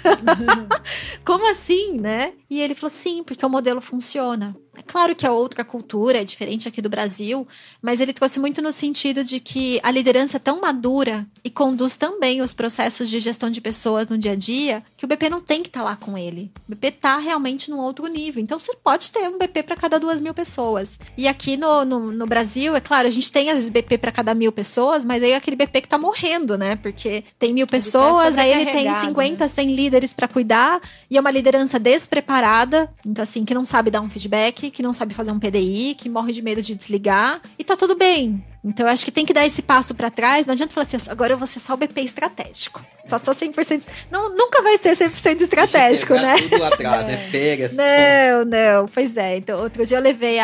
como assim, né? E ele falou, sim, porque o modelo funciona. É claro que é outra cultura, é diferente aqui do Brasil, mas ele trouxe muito no sentido de que a liderança é tão madura e conduz também os processos de gestão de pessoas no dia a dia, que o BP não tem que estar lá com ele. O BP está realmente num outro nível. Então, você pode ter um BP para cada 2.000 pessoas. E aqui no Brasil, é claro, a gente tem as BP para cada 1.000 pessoas, mas aí é aquele BP que tá morrendo, né? Porque tem 1.000 pessoas, aí ele tem 50, né? 100 líderes para cuidar, e é uma liderança despreparada, então assim, que não sabe dar um feedback, que não sabe fazer um PDI, que morre de medo de desligar, e tá tudo bem. Então, eu acho que tem que dar esse passo pra trás. Não adianta falar assim, agora eu vou ser só o BP estratégico. Só sou 100%... Não, nunca vai ser 100% estratégico, né? Tudo lá atrás, né? Férias. Não. Pois é. Então, outro dia eu levei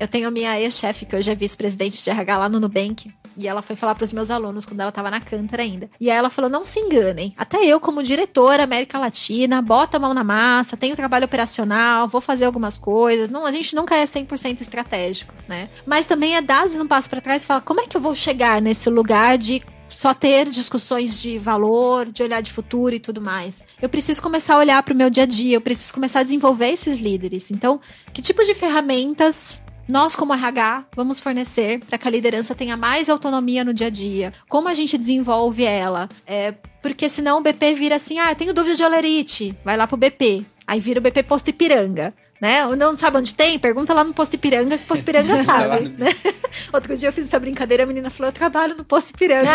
eu tenho a minha ex-chefe, que hoje é vice-presidente de RH lá no Nubank, e ela foi falar pros meus alunos quando ela tava na Kantar ainda. E aí ela falou, não se enganem, até eu como diretora América Latina, bota a mão na massa, tenho trabalho operacional, vou fazer algumas coisas, não, a gente nunca é 100% estratégico, né? Mas também é dar um passo pra trás e falar, como é que eu vou chegar nesse lugar de só ter discussões de valor, de olhar de futuro e tudo mais. Eu preciso começar a olhar pro meu dia a dia, eu preciso começar a desenvolver esses líderes. Então, que tipo de ferramentas nós, como RH, vamos fornecer para que a liderança tenha mais autonomia no dia a dia? Como a gente desenvolve ela? Porque senão o BP vira assim, eu tenho dúvida de olerite, vai lá pro BP. Aí vira o BP Posto Ipiranga, né? Ou não sabe onde tem? Pergunta lá no Posto Ipiranga, que o Posto Ipiranga sabe, né? Outro dia eu fiz essa brincadeira, a menina falou, eu trabalho no Posto Ipiranga.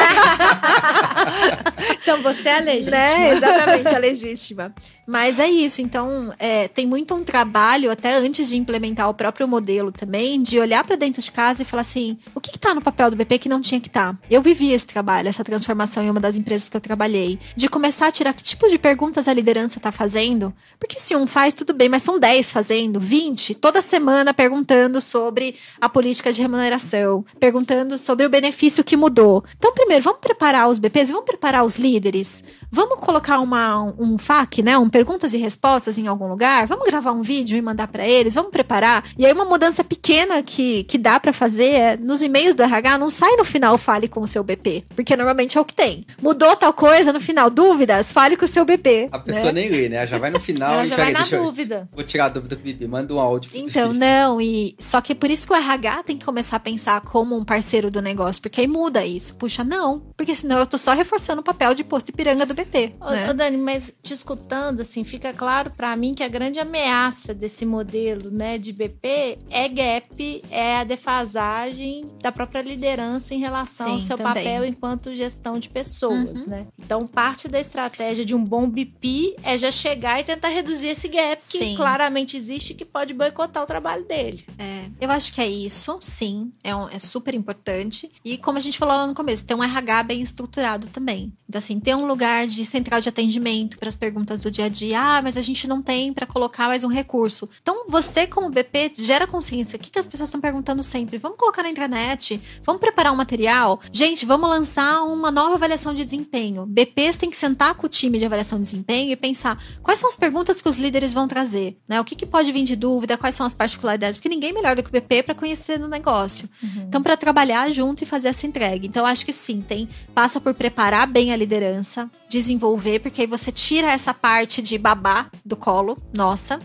Então você é a legítima. Né? Exatamente, a legítima. Mas é isso, então tem muito um trabalho, até antes de implementar o próprio modelo também, de olhar para dentro de casa e falar assim, o que está no papel do BP que não tinha que estar? Eu vivi esse trabalho, essa transformação em uma das empresas que eu trabalhei, de começar a tirar que tipo de perguntas a liderança está fazendo, porque se um faz, tudo bem, mas são 10 fazendo, 20, toda semana perguntando sobre a política de remuneração, perguntando sobre o benefício que mudou. Então, primeiro, vamos preparar os BPs, vamos preparar os líderes, vamos colocar um FAQ, né, perguntas e respostas em algum lugar, vamos gravar um vídeo e mandar para eles, vamos preparar. E aí uma mudança pequena que dá para fazer é, nos e-mails do RH, não sai no final, fale com o seu BP, porque normalmente é o que tem. Mudou tal coisa, no final, dúvidas, fale com o seu BP. A pessoa nem lê, né? Ela já vai no final. Ela já vai na dúvida. Vou tirar a dúvida com o BP, manda um áudio. Então, não, e só que por isso que o RH tem que começar a pensar como um parceiro do negócio, porque aí muda isso. Puxa, não, porque senão eu tô só reforçando o papel de Posto Ipiranga do BP. Ô, Dani, mas te escutando, assim, fica claro para mim que a grande ameaça desse modelo, né, de BP é gap, é a defasagem da própria liderança em relação ao seu papel enquanto gestão de pessoas, né? Então, parte da estratégia de um bom BP é já chegar e tentar reduzir esse gap que claramente existe e que pode boicotar o trabalho dele. Eu acho que é isso, sim, é super importante. E como a gente falou lá no começo, tem um RH bem estruturado também. Então, assim, tem um lugar de central de atendimento para as perguntas do dia a dia. Mas a gente não tem para colocar mais um recurso. Então, você como BP gera consciência. O que as pessoas estão perguntando sempre? Vamos colocar na intranet? Vamos preparar um material? Gente, vamos lançar uma nova avaliação de desempenho. BPs têm que sentar com o time de avaliação de desempenho e pensar quais são as perguntas que os líderes vão trazer, né? O que pode vir de dúvida? Quais são as particularidades? Porque ninguém é melhor do que o BP para conhecer no negócio. Então, para trabalhar junto e fazer essa entrega. Então, acho que sim, passa por preparar bem a liderança, desenvolver, porque aí você tira essa parte de babá do colo, nossa,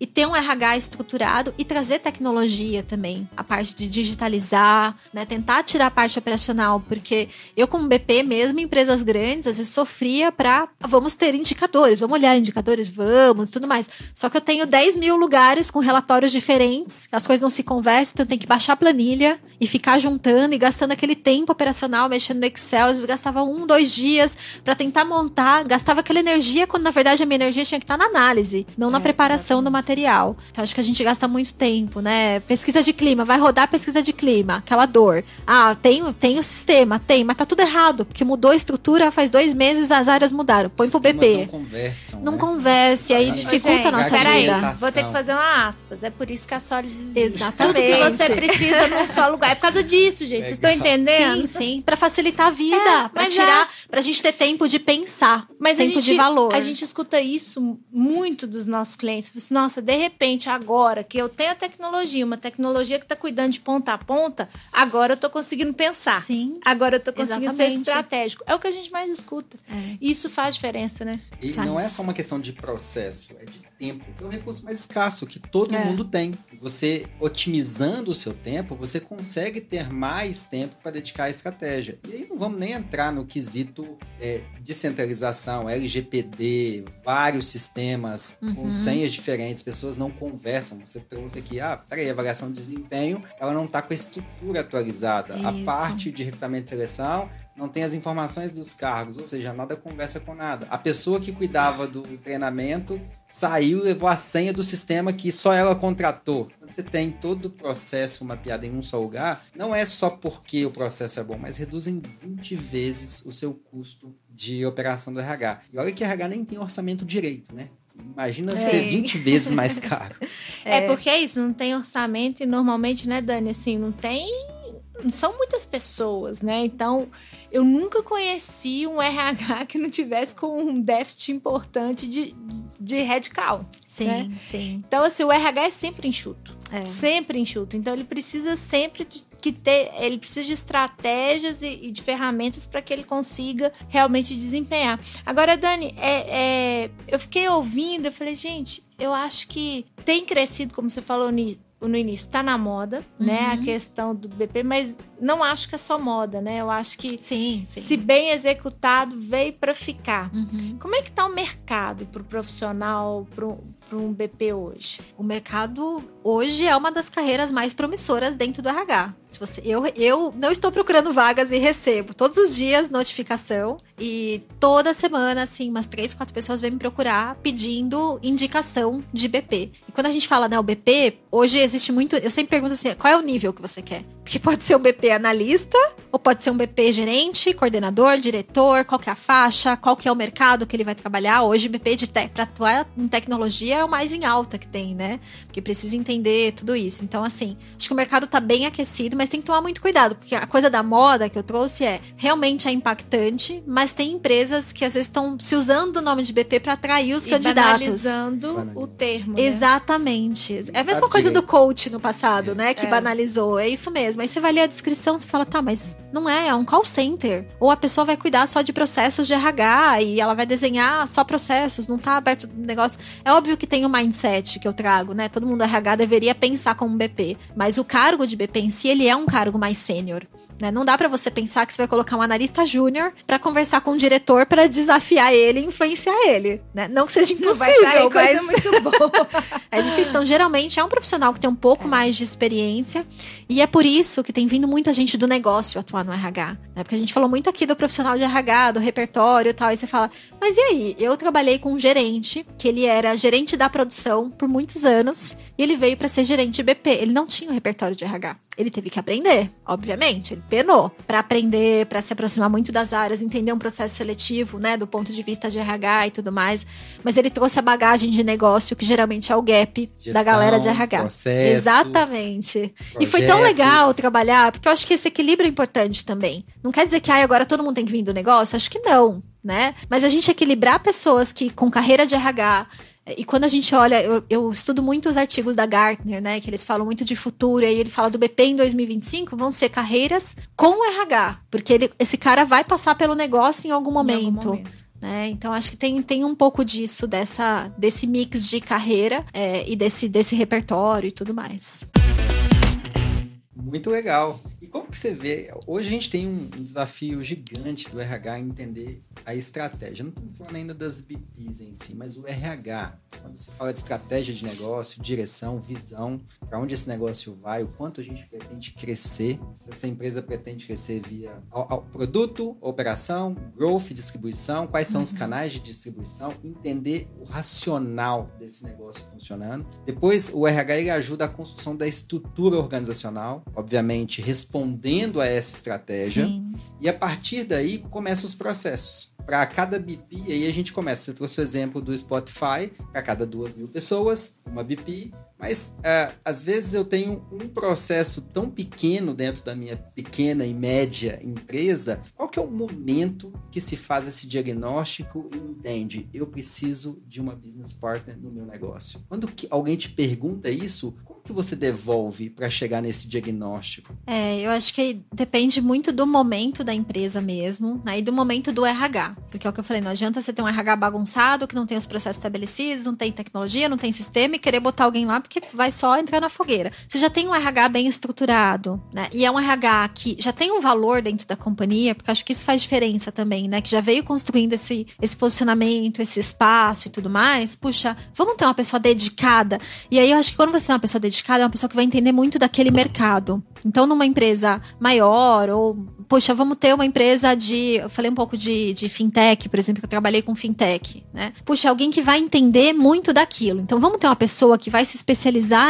e ter um RH estruturado e trazer tecnologia também, a parte de digitalizar, né, tentar tirar a parte operacional, porque eu como BP, mesmo em empresas grandes, às vezes sofria para, vamos ter indicadores, vamos olhar indicadores, vamos, tudo mais, só que eu tenho 10 mil lugares com relatórios diferentes, as coisas não se conversam, então tem que baixar a planilha e ficar juntando e gastando aquele tempo operacional, mexendo no Excel, às vezes gastava 1-2 dias para tentar montar, gastava aquela energia quando na verdade a minha energia tinha que estar na análise, não na preparação do material. Então acho que a gente gasta muito tempo, né? Pesquisa de clima, vai rodar a pesquisa de clima, aquela dor. Ah, tem o sistema, tem, mas tá tudo errado, porque mudou a estrutura, faz 2 meses as áreas mudaram. Põe pro BP. Não conversam. Não, né? Conversa, e aí dificulta a nossa vida. Aí, vou ter que fazer uma aspas. É por isso que a Solides existe. Exatamente. Tudo que você precisa num só lugar. É por causa disso, gente. Legal. Vocês estão entendendo? Sim, sim. Pra facilitar a vida, pra tirar, pra gente ter tempo de pensar, mas tempo de valor. A gente escuta isso muito dos nossos clientes. Nossa, de repente, agora que eu tenho a tecnologia, uma tecnologia que está cuidando de ponta a ponta, agora eu estou conseguindo pensar. Sim. Agora eu estou conseguindo ser estratégico. É o que a gente mais escuta. É. Isso faz diferença, né? E faz. Não é só uma questão de processo, é de tempo, que é um recurso mais escasso, que todo mundo tem. Você, otimizando o seu tempo, você consegue ter mais tempo para dedicar à estratégia. E aí não vamos nem entrar no quesito descentralização, LGPD, vários sistemas com senhas diferentes. As pessoas não conversam. Você trouxe aqui, a avaliação de desempenho, ela não está com a estrutura atualizada. Isso. A parte de recrutamento e seleção não tem as informações dos cargos, ou seja, nada conversa com nada. A pessoa que cuidava do treinamento saiu e levou a senha do sistema que só ela contratou. Quando você tem todo o processo mapeado em um só lugar, não é só porque o processo é bom, mas reduz em 20 vezes o seu custo de operação do RH. E olha que RH nem tem orçamento direito, né? Imagina ser 20 vezes mais caro. É porque é isso, não tem orçamento e normalmente, né, Dani, assim, não tem... Não são muitas pessoas, né? Então, eu nunca conheci um RH que não tivesse com um déficit importante de headcount. Sim, né? Sim. Então, assim, o RH é sempre enxuto. É. Sempre enxuto. Então, ele precisa sempre... ele precisa de estratégias e de ferramentas para que ele consiga realmente desempenhar. Agora, Dani, eu fiquei ouvindo, eu falei, gente, eu acho que tem crescido, como você falou no início, tá na moda, né, a questão do BP, mas não acho que é só moda, né, eu acho que sim. Se bem executado, veio para ficar. Como é que tá o mercado pro profissional, para um BP hoje? O mercado hoje é uma das carreiras mais promissoras dentro do RH. Eu não estou procurando vagas e recebo todos os dias notificação e toda semana, assim, umas 3-4 pessoas vêm me procurar pedindo indicação de BP. E quando a gente fala, né, o BP, hoje existe muito... Eu sempre pergunto assim, qual é o nível que você quer? Porque pode ser um BP analista, ou pode ser um BP gerente, coordenador, diretor, qual que é a faixa, qual que é o mercado que ele vai trabalhar. Hoje, BP para atuar em tecnologia é o mais em alta que tem, né? Porque precisa entender tudo isso. Então, assim, acho que o mercado tá bem aquecido, mas tem que tomar muito cuidado, porque a coisa da moda que eu trouxe realmente é impactante, mas tem empresas que às vezes estão se usando o nome de BP para atrair os candidatos. Banalizando o termo, né? Exatamente. É a mesma coisa do coach no passado, né? Que banalizou. É isso mesmo. Aí você vai ler a descrição, você fala, tá, mas não é um call center. Ou a pessoa vai cuidar só de processos de RH e ela vai desenhar só processos, não tá aberto o negócio. É óbvio que tem o mindset que eu trago, né? Todo mundo RH deveria pensar como BP, mas o cargo de BP em si, ele é um cargo mais sênior, né? Não dá pra você pensar que você vai colocar um analista júnior pra conversar com o diretor pra desafiar ele e influenciar ele, né? Não que seja impossível, vai sair, mas... coisa muito boa. É difícil. Então, geralmente, é um profissional que tem um pouco mais de experiência e é por isso que tem vindo muita gente do negócio atuar no RH, né? Porque a gente falou muito aqui do profissional de RH, do repertório e tal, e você fala, mas e aí? Eu trabalhei com um gerente, que ele era gerente da produção por muitos anos, e ele veio para ser gerente de BP. Ele não tinha o repertório de RH. Ele teve que aprender, obviamente, ele penou para aprender, para se aproximar muito das áreas, entender um processo seletivo, né, do ponto de vista de RH e tudo mais, mas ele trouxe a bagagem de negócio, que geralmente é o gap gestão, da galera de RH. Processo, exatamente. Projetos. E foi tão legal trabalhar, porque eu acho que esse equilíbrio é importante também. Não quer dizer que agora todo mundo tem que vir do negócio? Acho que não, né? Mas a gente equilibrar pessoas que com carreira de RH... E quando a gente olha, eu estudo muito os artigos da Gartner, né, que eles falam muito de futuro, e ele fala do BP em 2025, vão ser carreiras com RH, porque esse cara vai passar pelo negócio em algum momento. né? Então, acho que tem um pouco disso, desse mix de carreira e desse repertório e tudo mais. Muito legal. E como que você vê? Hoje a gente tem um desafio gigante do RH em entender a estratégia. Não estou falando ainda das BPs em si, mas o RH. Quando você fala de estratégia de negócio, direção, visão, para onde esse negócio vai, o quanto a gente pretende crescer, se essa empresa pretende crescer via ao produto, operação, growth, distribuição, quais são os canais de distribuição, entender o racional desse negócio funcionando. Depois, o RH ele ajuda a construção da estrutura organizacional, obviamente respondendo a essa estratégia. Sim. E a partir daí começam os processos. Para cada BP, aí a gente começa. Você trouxe o exemplo do Spotify, para cada 2.000 pessoas, uma BP. Mas, às vezes, eu tenho um processo tão pequeno dentro da minha pequena e média empresa. Qual que é o momento que se faz esse diagnóstico e entende? Eu preciso de uma business partner no meu negócio. Quando que alguém te pergunta isso, como que você devolve para chegar nesse diagnóstico? Eu acho que depende muito do momento da empresa mesmo, né? E do momento do RH. Porque é o que eu falei, não adianta você ter um RH bagunçado, que não tem os processos estabelecidos, não tem tecnologia, não tem sistema, e querer botar alguém lá porque vai só entrar na fogueira. Você já tem um RH bem estruturado, né? E é um RH que já tem um valor dentro da companhia, porque acho que isso faz diferença também, né? Que já veio construindo esse posicionamento, esse espaço e tudo mais. Puxa, vamos ter uma pessoa dedicada. E aí eu acho que quando você tem uma pessoa dedicada, é uma pessoa que vai entender muito daquele mercado. Então, numa empresa maior, ou, poxa, vamos ter uma empresa eu falei um pouco de fintech, por exemplo, que eu trabalhei com fintech, né? Puxa, alguém que vai entender muito daquilo. Então, vamos ter uma pessoa que vai se especializar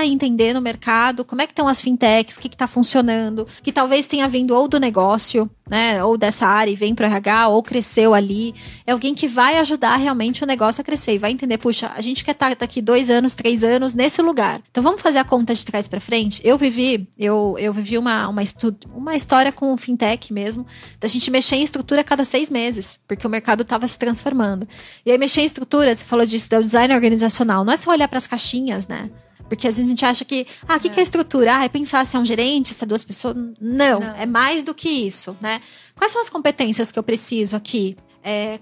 e entender no mercado, como é que estão as fintechs, o que está funcionando, que talvez tenha vindo ou do negócio, né, ou dessa área e vem para o RH, ou cresceu ali. É alguém que vai ajudar realmente o negócio a crescer e vai entender, puxa, a gente quer estar daqui 2 anos, 3 anos nesse lugar. Então, vamos fazer a conta de trás para frente? Eu vivi uma história com o fintech mesmo, da gente mexer em estrutura a cada 6 meses, porque o mercado estava se transformando. E aí, mexer em estrutura, você falou disso, do design organizacional, não é só olhar para as caixinhas, né? Porque às vezes a gente acha que, o que é estrutura? É pensar se é um gerente, se é 2 pessoas. Não, é mais do que isso, né? Quais são as competências que eu preciso aqui?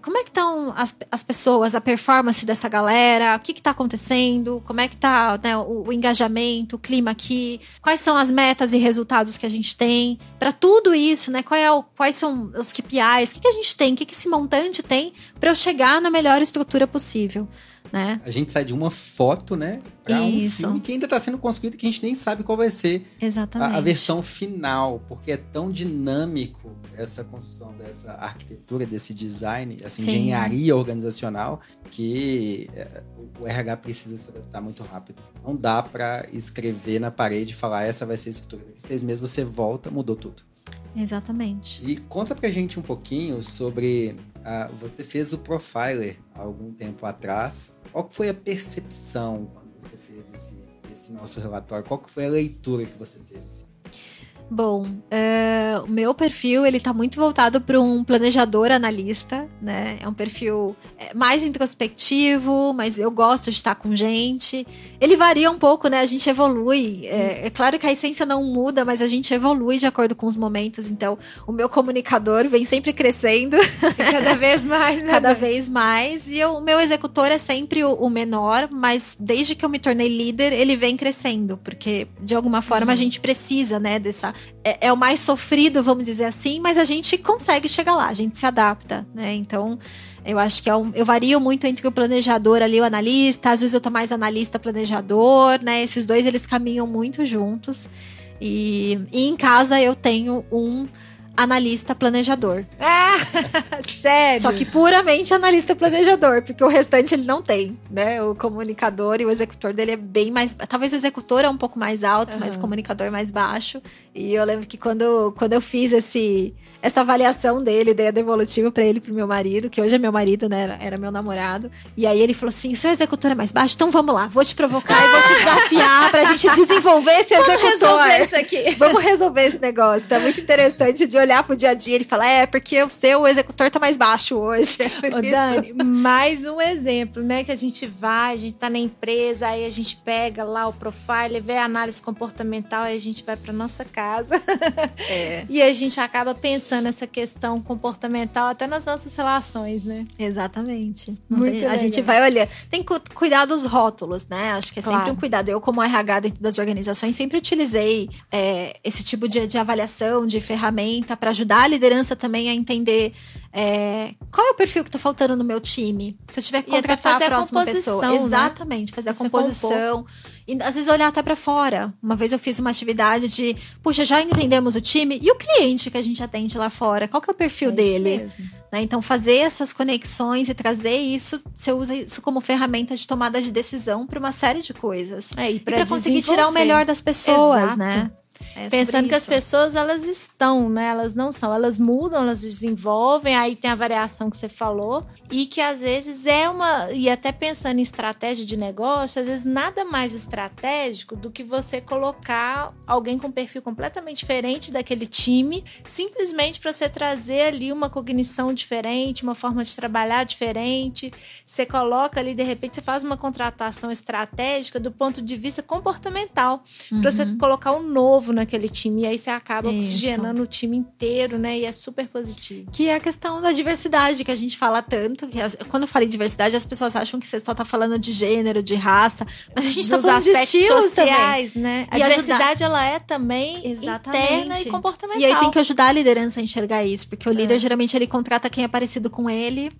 Como é que estão as pessoas, a performance dessa galera, o que está acontecendo, como é que está, né, o engajamento, o clima aqui, quais são as metas e resultados que a gente tem, para tudo isso, né? Quais são os KPIs, o que a gente tem, o que esse montante tem para eu chegar na melhor estrutura possível. Né? A gente sai de uma foto, né? Pra isso. Um filme que ainda está sendo construído, que a gente nem sabe qual vai ser a versão final, porque é tão dinâmico essa construção dessa arquitetura, desse design, essa engenharia organizacional, que o RH precisa se adaptar muito rápido. Não dá para escrever na parede e falar, essa vai ser a estrutura. Daqui 6 meses você volta, mudou tudo. Exatamente. E conta pra gente um pouquinho sobre... você fez o Profiler há algum tempo atrás. Qual que foi a percepção quando você fez esse nosso relatório? Qual que foi a leitura que você teve? Bom, o meu perfil, ele tá muito voltado para um planejador analista, né? É um perfil mais introspectivo, mas eu gosto de estar com gente. Ele varia um pouco, né? A gente evolui. É claro que a essência não muda, mas a gente evolui de acordo com os momentos. Então, o meu comunicador vem sempre crescendo. Cada vez mais, né? Cada vez mais. E o meu executor é sempre o menor, mas desde que eu me tornei líder, ele vem crescendo. Porque, de alguma forma, a gente precisa, né, dessa... É o mais sofrido, vamos dizer assim, mas a gente consegue chegar lá, a gente se adapta, né? Então, eu acho que eu vario muito entre o planejador ali e o analista. Às vezes eu tô mais analista, planejador, né? Esses dois, eles caminham muito juntos. E em casa eu tenho um analista planejador. Ah, sério? Só que puramente analista planejador, porque o restante ele não tem, né? O comunicador e o executor dele é bem mais... Talvez o executor é um pouco mais alto, mas o comunicador é mais baixo. E eu lembro que quando eu fiz essa avaliação dele, dei a devolutiva pra ele, pro meu marido, que hoje é meu marido, né? Era meu namorado. E aí ele falou assim, seu executor é mais baixo? Então vamos lá, vou te provocar e vou te desafiar pra gente desenvolver esse executor. Vamos resolver isso aqui. Vamos resolver esse negócio. Tá muito interessante de olhar olhar pro dia a dia e falar, porque o seu executor tá mais baixo hoje. Ô, Dani, mais um exemplo, né? Que a gente tá na empresa, aí a gente pega lá o profile, vê a análise comportamental, aí a gente vai pra nossa casa. É. E a gente acaba pensando essa questão comportamental até nas nossas relações, né? Exatamente. A gente vai olhar. Tem que cuidar dos rótulos, né? Acho que é sempre um cuidado. Eu, como RH dentro das organizações, sempre utilizei esse tipo de avaliação, de ferramenta, para ajudar a liderança também a entender qual é o perfil que tá faltando no meu time. Se eu tiver que contratar a próxima pessoa. Né? Exatamente, fazer a composição. E às vezes olhar até para fora. Uma vez eu fiz uma atividade de, já entendemos o time e o cliente que a gente atende lá fora. Qual que é o perfil dele? Mesmo. Né? Então, fazer essas conexões e trazer isso, você usa isso como ferramenta de tomada de decisão para uma série de coisas. E para conseguir tirar o melhor das pessoas, né? Pensando que as pessoas, elas estão, né? Elas não são, elas mudam, elas desenvolvem, aí tem a variação que você falou, e que às vezes e até pensando em estratégia de negócio, às vezes nada mais estratégico do que você colocar alguém com perfil completamente diferente daquele time, simplesmente para você trazer ali uma cognição diferente, uma forma de trabalhar diferente. Você coloca ali, de repente, você faz uma contratação estratégica do ponto de vista comportamental, para você colocar o novo naquele time, e aí você acaba oxigenando o time inteiro, né, e é super positivo. Que é a questão da diversidade que a gente fala tanto, que quando eu falei diversidade, as pessoas acham que você só tá falando de gênero, de raça, mas a gente tá falando de estilos sociais, também. Né? A diversidade, ela é também interna e comportamental. E aí tem que ajudar a liderança a enxergar isso, porque o líder, geralmente, ele contrata quem é parecido com ele,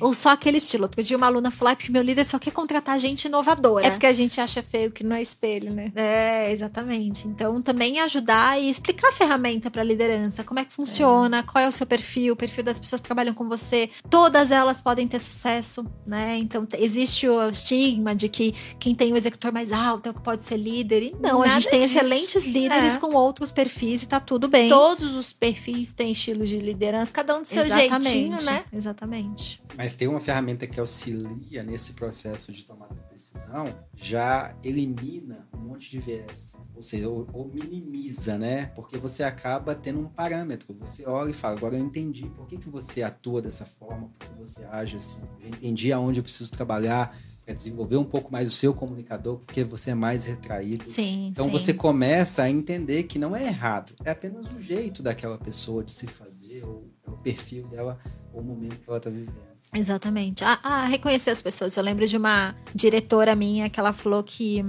ou só aquele estilo. Outro dia uma aluna falou, porque meu líder só quer contratar gente inovadora. É porque a gente acha feio que não é espelho, né? É, exatamente. Então, também ajudar e explicar a ferramenta para a liderança, como é que funciona, qual é o seu perfil, o perfil das pessoas que trabalham com você. Todas elas podem ter sucesso, né? Então, existe o estigma de que quem tem o executor mais alto é o que pode ser líder. E não, a gente tem excelentes líderes com outros perfis e tá tudo bem. Todos os perfis têm estilos de liderança, cada um do seu jeitinho, né? Exatamente. Mas tem uma ferramenta que auxilia nesse processo de tomada de decisão, já elimina um monte de viés, ou seja, ou minimiza, né? Porque você acaba tendo um parâmetro, você olha e fala, agora eu entendi por que você atua dessa forma, por que você age assim, eu entendi aonde eu preciso trabalhar, desenvolver um pouco mais o seu comunicador, porque você é mais retraído. Então você começa a entender que não é errado, é apenas o jeito daquela pessoa de se fazer, ou o perfil dela, ou o momento que ela está vivendo. Exatamente. Reconhecer as pessoas. Eu lembro de uma diretora minha que ela falou que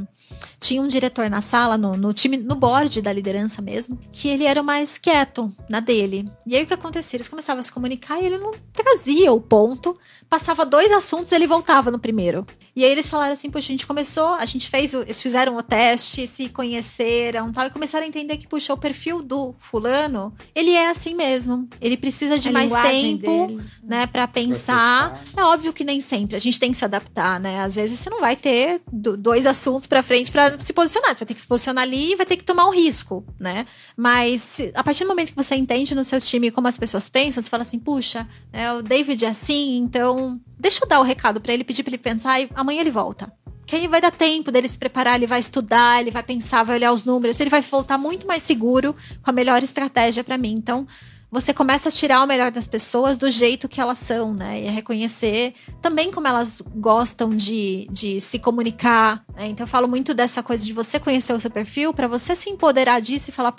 tinha um diretor na sala, no time, no board da liderança mesmo, que ele era o mais quieto na dele. E aí o que acontecia? Eles começavam a se comunicar e ele não trazia o ponto. Passava 2 assuntos e ele voltava no primeiro. E aí eles falaram assim, a gente começou, eles fizeram o teste, se conheceram e tal, e começaram a entender que, o perfil do fulano, ele é assim mesmo. Ele precisa de mais tempo, dele, né, pra pensar. É óbvio que nem sempre, a gente tem que se adaptar, né? Às vezes você não vai ter 2 assuntos pra frente pra se posicionar, você vai ter que se posicionar ali e vai ter que tomar um risco, né? Mas a partir do momento que você entende no seu time como as pessoas pensam, você fala assim, o David é assim, então deixa eu dar o recado pra ele, pedir pra ele pensar e amanhã ele volta. Que aí vai dar tempo dele se preparar, ele vai estudar, ele vai pensar, vai olhar os números, ele vai voltar muito mais seguro com a melhor estratégia pra mim, então... Você começa a tirar o melhor das pessoas do jeito que elas são, né? E a reconhecer também como elas gostam de se comunicar, né? Então eu falo muito dessa coisa de você conhecer o seu perfil para você se empoderar disso e falar,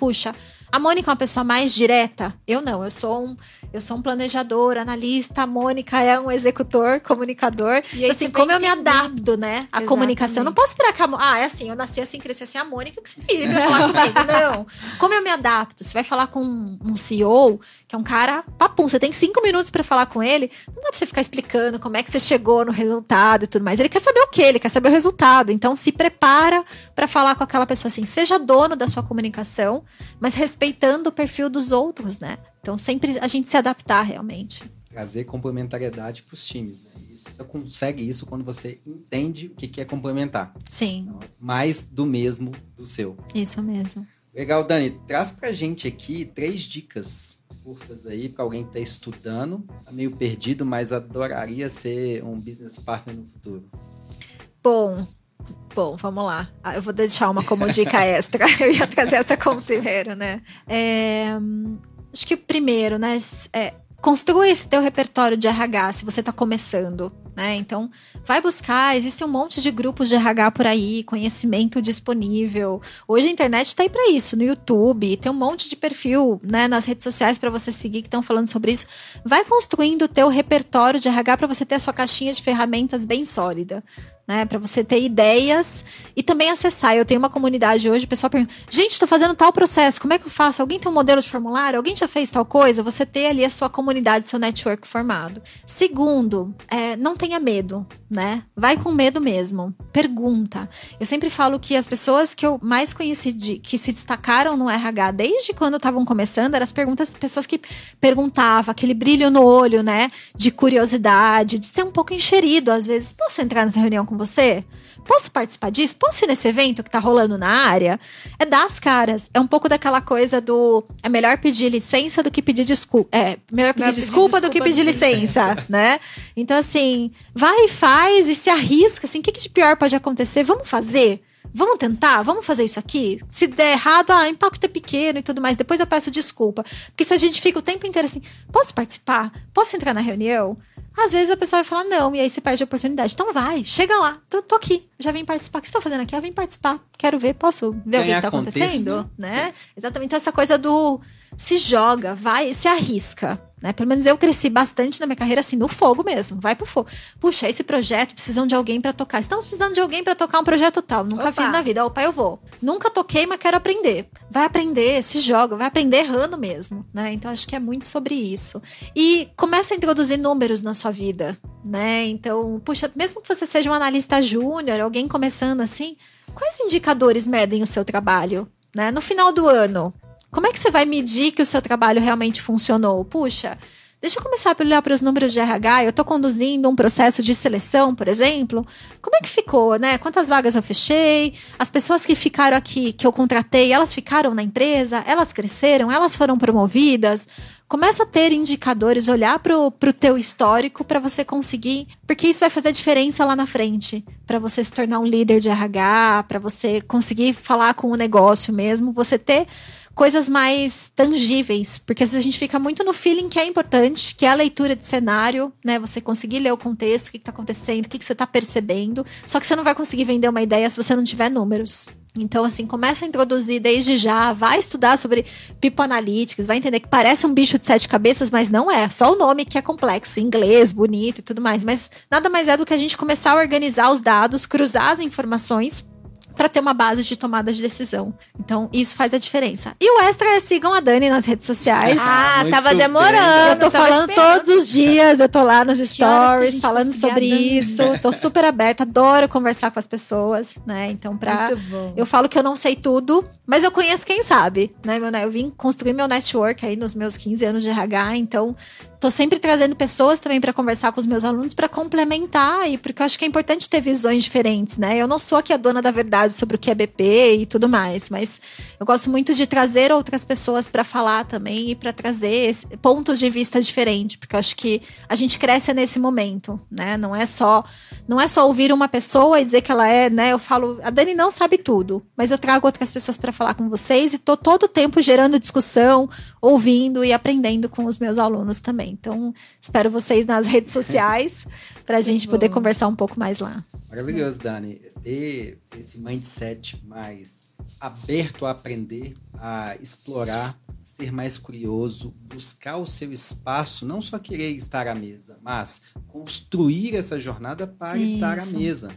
a Mônica é uma pessoa mais direta. Eu não, eu sou um planejador, analista, a Mônica é um executor, comunicador. E assim, como eu me adapto, né? A comunicação. Eu não posso esperar que é assim, eu nasci assim, cresci assim, a Mônica que se vira pra falar comigo. Não. Como eu me adapto? Você vai falar com um CEO, que é um cara papum, você tem 5 minutos pra falar com ele, não dá pra você ficar explicando como é que você chegou no resultado e tudo mais, ele quer saber o quê? Ele quer saber o resultado, então se prepara pra falar com aquela pessoa assim, seja dono da sua comunicação, mas respeitando o perfil dos outros, né? Então sempre a gente se adaptar realmente. Trazer complementariedade pros times, né? Você consegue isso quando você entende o que é complementar. Sim. Então, mais do mesmo do seu. Isso mesmo. Legal, Dani, traz pra gente aqui 3 dicas curtas aí para alguém que tá estudando, tá meio perdido, mas adoraria ser um business partner no futuro. Bom, vamos lá. Eu vou deixar uma como dica extra. Eu ia trazer essa como primeiro, né? Acho que o primeiro, né, é construa esse teu repertório de RH se você está começando, né? Então, vai buscar, existe um monte de grupos de RH por aí, conhecimento disponível. Hoje a internet está aí para isso, no YouTube, tem um monte de perfil, né, nas redes sociais para você seguir que estão falando sobre isso. Vai construindo o teu repertório de RH para você ter a sua caixinha de ferramentas bem sólida, né? Para você ter ideias e também acessar. Eu tenho uma comunidade hoje, o pessoal pergunta, gente, tô fazendo tal processo, como é que eu faço? Alguém tem um modelo de formulário? Alguém já fez tal coisa? Você ter ali a sua comunidade, seu network formado. Segundo, não tenha medo, né? Vai com medo mesmo. Pergunta. Eu sempre falo que as pessoas que eu mais conheci, que se destacaram no RH desde quando estavam começando, eram as pessoas que perguntavam, aquele brilho no olho, né? De curiosidade, de ser um pouco enxerido. Às vezes, posso entrar nessa reunião com você? Posso participar disso? Posso ir nesse evento que tá rolando na área? É dar as caras. É um pouco daquela coisa do... É melhor pedir licença do que pedir desculpa. É melhor pedir desculpa do que pedir licença, né? Então, assim, vai e faz e se arrisca. Assim, o que de pior pode acontecer? Vamos fazer? Vamos tentar? Vamos fazer isso aqui? Se der errado, o impacto é pequeno e tudo mais. Depois eu peço desculpa. Porque se a gente fica o tempo inteiro assim... Posso participar? Posso entrar na reunião? Às vezes a pessoa vai falar não, e aí você perde a oportunidade. Então vai, chega lá, tô aqui, já vim participar. O que vocês estão fazendo aqui? Eu vim participar, quero ver, posso ver o que tá acontecendo? Né? Exatamente, então essa coisa do se joga, vai, se arrisca. Né? Pelo menos eu cresci bastante na minha carreira assim, no fogo mesmo, vai pro fogo. Puxa, esse projeto, precisam de alguém pra tocar. Estamos precisando de alguém pra tocar um projeto tal. Nunca fiz na vida, eu vou. Nunca toquei, mas quero aprender. Vai aprender, se joga, vai aprender errando mesmo, né? Então acho que é muito sobre isso. E começa a introduzir números na sua vida, né? Então, puxa, mesmo que você seja um analista júnior, alguém começando assim, quais indicadores medem o seu trabalho, né? No final do ano, como é que você vai medir que o seu trabalho realmente funcionou? Puxa, deixa eu começar a olhar para os números de RH. Eu estou conduzindo um processo de seleção, por exemplo. Como é que ficou, né? Quantas vagas eu fechei? As pessoas que ficaram aqui, que eu contratei, elas ficaram na empresa? Elas cresceram? Elas foram promovidas? Começa a ter indicadores, olhar para o teu histórico para você conseguir... Porque isso vai fazer diferença lá na frente. Para você se tornar um líder de RH, para você conseguir falar com o negócio mesmo, você ter... coisas mais tangíveis, porque às vezes a gente fica muito no feeling, que é importante, que é a leitura de cenário, né? Você conseguir ler o contexto, o que está acontecendo, o que você está percebendo, só que você não vai conseguir vender uma ideia se você não tiver números. Então, assim, começa a introduzir desde já, vai estudar sobre People Analytics, vai entender que parece um bicho de 7 cabeças, mas não é, só o nome que é complexo, inglês, bonito e tudo mais, mas nada mais é do que a gente começar a organizar os dados, cruzar as informações, para ter uma base de tomada de decisão. Então, isso faz a diferença. E o extra é sigam a Dani nas redes sociais. Ah, tava demorando. Eu tô falando esperando. Todos os dias, eu tô lá nos stories falando sobre isso. Tô super aberta, adoro conversar com as pessoas, né? Então, eu falo que eu não sei tudo, mas eu conheço quem sabe, né? Eu vim construir meu network aí nos meus 15 anos de RH, então tô sempre trazendo pessoas também para conversar com os meus alunos, para complementar, e porque eu acho que é importante ter visões diferentes, né? Eu não sou aqui a dona da verdade sobre o que é BP e tudo mais, mas eu gosto muito de trazer outras pessoas para falar também e para trazer pontos de vista diferentes, porque eu acho que a gente cresce nesse momento, né? Não é só ouvir uma pessoa e dizer que ela é, né? Eu falo, a Dani não sabe tudo, mas eu trago outras pessoas para falar com vocês e tô todo o tempo gerando discussão, ouvindo e aprendendo com os meus alunos também. Então, espero vocês nas redes sociais para a gente poder conversar um pouco mais lá. Maravilhoso, Dani. Ter esse mindset mais aberto a aprender, a explorar, ser mais curioso, buscar o seu espaço, não só querer estar à mesa, mas construir essa jornada para estar à mesa.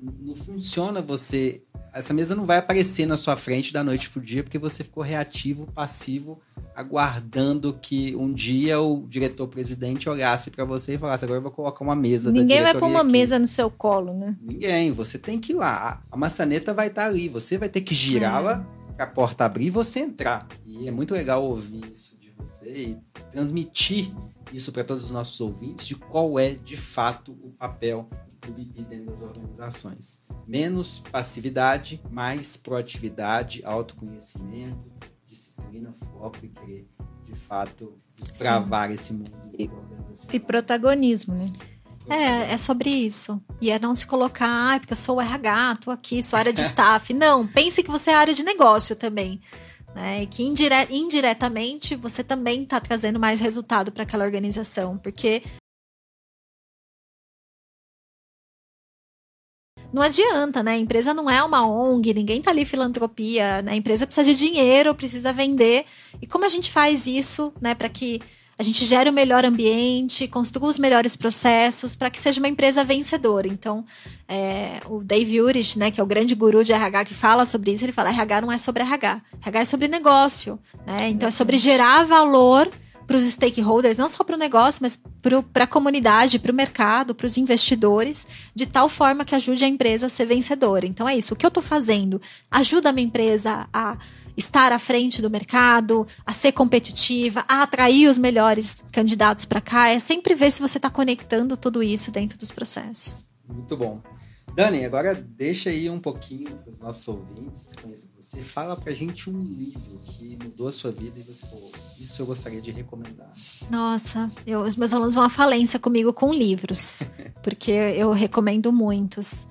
Não funciona você... Essa mesa não vai aparecer na sua frente da noite pro dia porque você ficou reativo, passivo, aguardando que um dia o diretor-presidente olhasse para você e falasse, agora eu vou colocar uma mesa da diretoria. Ninguém vai pôr uma mesa no seu colo, né? Ninguém, você tem que ir lá. A maçaneta vai estar ali, você vai ter que girá-la para a porta abrir e você entrar. E é muito legal ouvir isso de você e transmitir isso para todos os nossos ouvintes de qual é, de fato, o papel do BD dentro das organizações. Menos passividade, mais proatividade, autoconhecimento, disciplina, foco e querer, de fato, destravar esse mundo. E protagonismo, né? É sobre isso. E é não se colocar, porque eu sou o RH, tô aqui, sou área de staff. Não, pense que você é área de negócio também. né? E que indiretamente você também está trazendo mais resultado para aquela organização, porque não adianta, né? A empresa não é uma ONG, ninguém tá ali filantropia, né? A empresa precisa de dinheiro, precisa vender. E como a gente faz isso, né? Para que a gente gere o melhor ambiente, construa os melhores processos, para que seja uma empresa vencedora. Então, o Dave Ulrich, né? Que é o grande guru de RH que fala sobre isso, ele fala: RH não é sobre RH, RH é sobre negócio, né? Então, é sobre gerar valor para os stakeholders, não só para o negócio, mas para a comunidade, para o mercado, para os investidores, de tal forma que ajude a empresa a ser vencedora. Então é isso, o que eu estou fazendo ajuda a minha empresa a estar à frente do mercado, a ser competitiva, a atrair os melhores candidatos para cá. É sempre ver se você está conectando tudo isso dentro dos processos. Muito bom. Dani, agora deixa aí um pouquinho para os nossos ouvintes conhecer você. Fala para a gente um livro que mudou a sua vida e você falou: isso eu gostaria de recomendar. Nossa, os meus alunos vão à falência comigo com livros, porque eu recomendo muitos.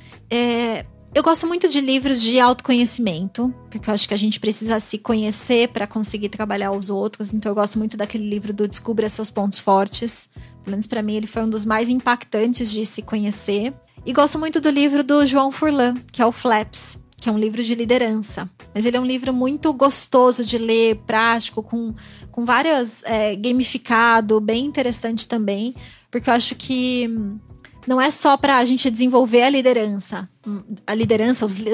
Eu gosto muito de livros de autoconhecimento, porque eu acho que a gente precisa se conhecer para conseguir trabalhar os outros. Então eu gosto muito daquele livro do Descubra Seus Pontos Fortes. Pelo menos para mim ele foi um dos mais impactantes de se conhecer. E gosto muito do livro do João Furlan, que é o Flaps, que é um livro de liderança. Mas ele é um livro muito gostoso de ler, prático, com várias... gamificado, bem interessante também. Porque eu acho que não é só para a gente desenvolver a liderança,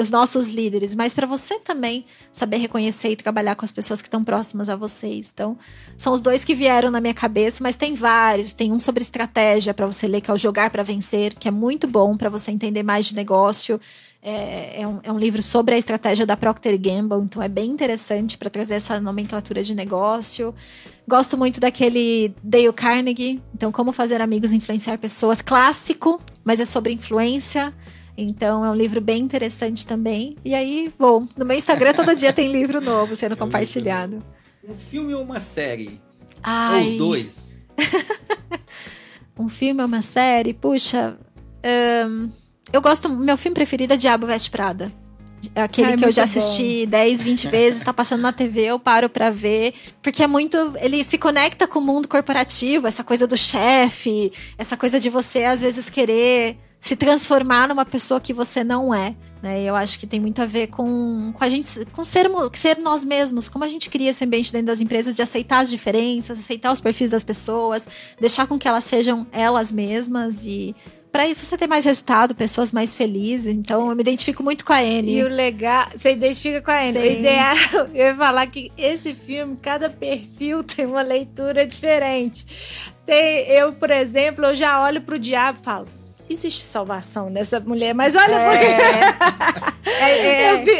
os nossos líderes, mas para você também saber reconhecer e trabalhar com as pessoas que estão próximas a vocês. Então, são os dois que vieram na minha cabeça, mas tem vários. Tem um sobre estratégia para você ler, que é o Jogar para Vencer, que é muito bom para você entender mais de negócio. É um livro sobre a estratégia da Procter Gamble, então é bem interessante para trazer essa nomenclatura de negócio. Gosto muito daquele Dale Carnegie, então Como Fazer Amigos e Influenciar Pessoas, clássico, mas é sobre influência, então é um livro bem interessante também. E aí, bom, no meu Instagram todo dia tem livro novo sendo compartilhado. Um filme ou uma série? Ai. Ou os dois? Um filme ou uma série? Puxa... Eu gosto, meu filme preferido é Diabo Veste Prada. É aquele que eu já assisti 10, 20 vezes, tá passando na TV, eu paro pra ver. Porque é muito, ele se conecta com o mundo corporativo, essa coisa do chefe, essa coisa de você, às vezes, querer se transformar numa pessoa que você não é, né? Eu acho que tem muito a ver com a gente, com ser nós mesmos, como a gente cria esse ambiente dentro das empresas de aceitar as diferenças, aceitar os perfis das pessoas, deixar com que elas sejam elas mesmas e... para você ter mais resultado, pessoas mais felizes. Então, eu me identifico muito com a Anne. E o legal... Você identifica com a Anne. O ideal... Eu ia falar que esse filme, cada perfil tem uma leitura diferente. Eu, por exemplo, eu já olho pro diabo e falo: existe salvação nessa mulher, mas olha... Porque...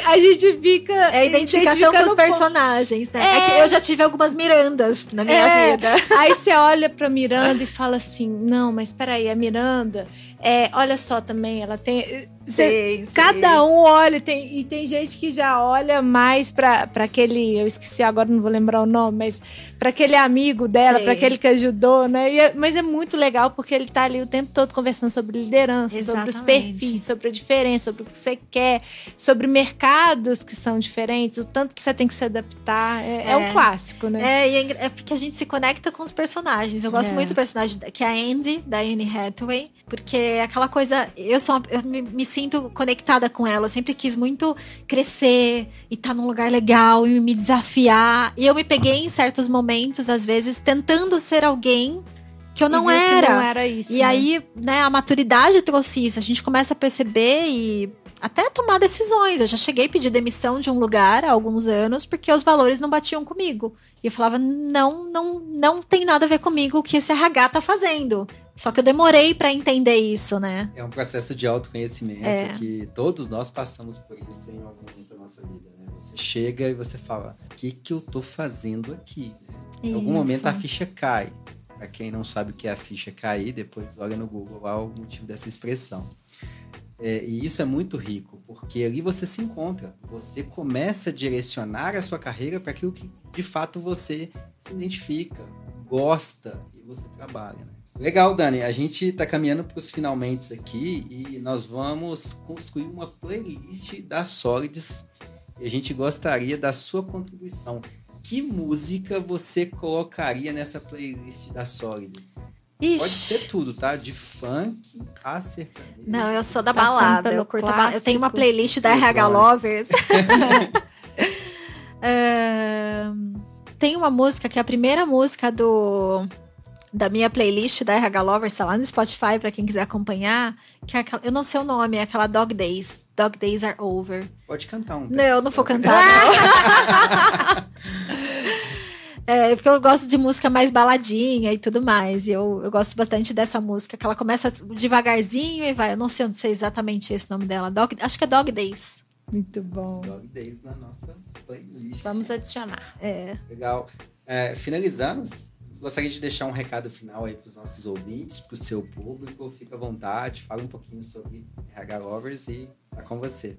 a gente fica... É a identificação com os personagens, né? É que eu já tive algumas Mirandas na minha vida. Aí você olha pra Miranda e fala assim: não, mas peraí, a Miranda... olha só também, ela tem... Sim. Cada um olha, e tem gente que já olha mais pra aquele... Eu esqueci agora, não vou lembrar o nome, mas pra aquele amigo dela, pra aquele que ajudou, né? Mas é muito legal, porque ele tá ali o tempo todo conversando sobre liderança, Exatamente. Sobre os perfis, sobre a diferença, sobre o que você quer, sobre mercados que são diferentes, o tanto que você tem que se adaptar. É um clássico, né? É porque a gente se conecta com os personagens. Eu gosto muito do personagem, que é a Andy, da Anne Hathaway, porque é aquela coisa... Eu me sinto conectada com ela. Eu sempre quis muito crescer e estar num lugar legal e me desafiar. E eu me peguei em certos momentos, às vezes, tentando ser alguém que eu não era. Que não era isso, aí, né, a maturidade trouxe isso. A gente começa a perceber e até tomar decisões. Eu já cheguei a pedir demissão de um lugar há alguns anos porque os valores não batiam comigo. E eu falava: não tem nada a ver comigo o que esse RH tá fazendo. Só que eu demorei pra entender isso, né? É um processo de autoconhecimento que todos nós passamos por isso em algum momento da nossa vida, né? Você chega e você fala: o que eu tô fazendo aqui? Em algum momento a ficha cai. Pra quem não sabe o que é a ficha cair, depois olha no Google lá o motivo dessa expressão. E isso é muito rico, porque ali você se encontra, você começa a direcionar a sua carreira para aquilo que de fato você se identifica, gosta e você trabalha, né? Legal, Dani. A gente está caminhando para os finalmentes aqui e nós vamos construir uma playlist da Solides e a gente gostaria da sua contribuição. Que música você colocaria nessa playlist da Solides? Ixi. Pode ser tudo, tá? De funk a sertanejo. Não, eu sou da balada. Eu curto balada. Eu tenho uma playlist da RH Lovers. Tem uma música que é a primeira música da minha playlist da RH Lovers, tá lá no Spotify, pra quem quiser acompanhar, que é aquela, eu não sei o nome, é aquela Dog Days. Dog Days Are Over. Pode cantar um. Não, eu não vou cantar, não. Porque eu gosto de música mais baladinha e tudo mais, e eu gosto bastante dessa música, que ela começa devagarzinho e vai, eu não sei onde sei exatamente esse nome dela, acho que é Dog Days. Muito bom. Dog Days na nossa playlist. Vamos adicionar. Legal. Finalizando, gostaria de deixar um recado final aí para os nossos ouvintes, para o seu público. Fica à vontade, fala um pouquinho sobre RH Lovers e tá com você.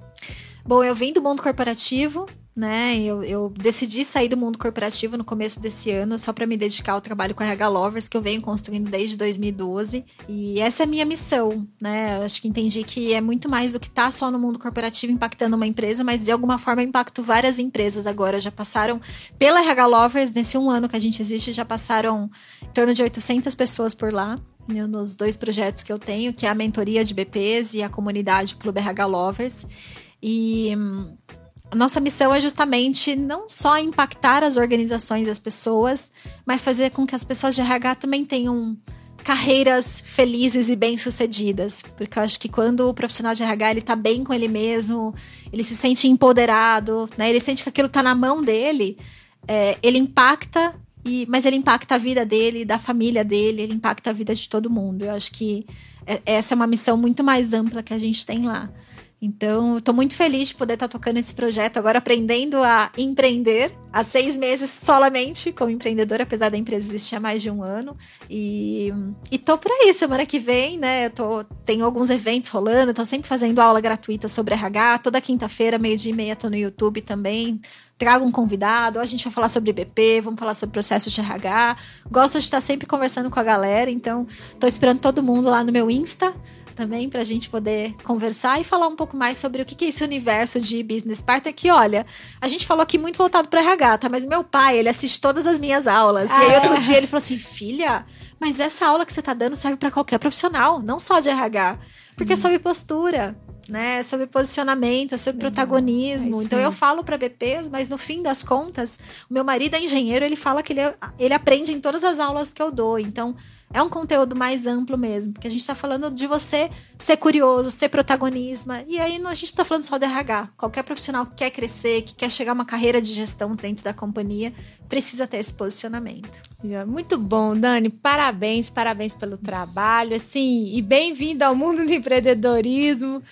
Bom, eu vim do mundo corporativo, né? Eu decidi sair do mundo corporativo no começo desse ano só para me dedicar ao trabalho com RH Lovers, que eu venho construindo desde 2012. E essa é a minha missão, né? Eu acho que entendi que é muito mais do que tá só no mundo corporativo impactando uma empresa, mas de alguma forma eu impacto várias empresas agora. Já passaram pela RH Lovers, nesse um ano que a gente existe, já passaram em torno de 800 pessoas por lá. Nos dois projetos que eu tenho, que é a mentoria de BPs e a comunidade Clube RH Lovers. E a nossa missão é justamente não só impactar as organizações e as pessoas, mas fazer com que as pessoas de RH também tenham carreiras felizes e bem-sucedidas, porque eu acho que quando o profissional de RH ele tá bem com ele mesmo, ele se sente empoderado, né? Ele sente que aquilo tá na mão dele, ele impacta. Mas ele impacta a vida dele, da família dele, ele impacta a vida de todo mundo. Eu acho que essa é uma missão muito mais ampla que a gente tem lá. Então, estou muito feliz de poder estar tocando esse projeto, agora aprendendo a empreender, há 6 meses solamente como empreendedora, apesar da empresa existir há mais de 1 ano. E tô por aí, semana que vem, né? Tenho alguns eventos rolando, estou sempre fazendo aula gratuita sobre RH, toda quinta-feira, 12h30, estou no YouTube também. Trago um convidado, a gente vai falar sobre BP, vamos falar sobre processos de RH. Gosto de estar sempre conversando com a galera, então estou esperando todo mundo lá no meu Insta também, para a gente poder conversar e falar um pouco mais sobre o que é esse universo de business partner, que olha, a gente falou aqui muito voltado para RH, tá? Mas meu pai, ele assiste todas as minhas aulas. E aí outro dia ele falou assim, filha, mas essa aula que você tá dando serve para qualquer profissional, não só de RH, porque é sobre postura, né? Sobre posicionamento, sobre protagonismo. Então eu falo para BPs, mas no fim das contas, o meu marido é engenheiro, ele fala que ele aprende em todas as aulas que eu dou. Então é um conteúdo mais amplo mesmo, porque a gente está falando de você ser curioso, ser protagonista, e aí a gente está falando só de RH. Qualquer profissional que quer crescer, que quer chegar a uma carreira de gestão dentro da companhia, precisa ter esse posicionamento. Muito bom, Dani. Parabéns pelo trabalho, assim, e bem-vindo ao mundo do empreendedorismo.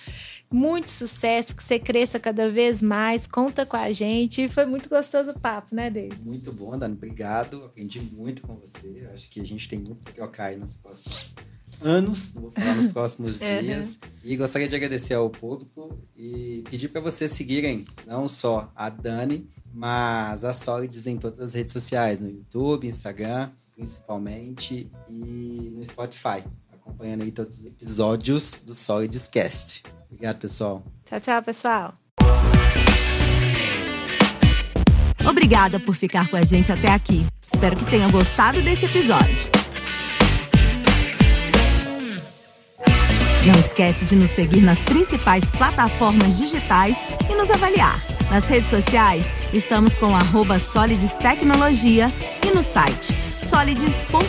Muito sucesso, que você cresça cada vez mais, conta com a gente. Foi muito gostoso o papo, né, David? Muito bom, Dani, obrigado, aprendi muito com você, acho que a gente tem muito para trocar aí nos próximos anos, vou falar nos próximos dias, e gostaria de agradecer ao público e pedir para vocês seguirem não só a Dani, mas a Solides em todas as redes sociais, no YouTube, Instagram, principalmente, e no Spotify, acompanhando aí todos os episódios do SolidesCast. Obrigado, pessoal. Tchau, tchau, pessoal. Obrigada por ficar com a gente até aqui. Espero que tenha gostado desse episódio. Não esquece de nos seguir nas principais plataformas digitais e nos avaliar. Nas redes sociais, estamos com @SolidesTecnologia e no site solides.com.br.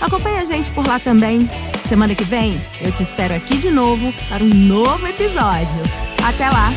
Acompanhe a gente por lá também. Semana que vem, eu te espero aqui de novo para um novo episódio. Até lá!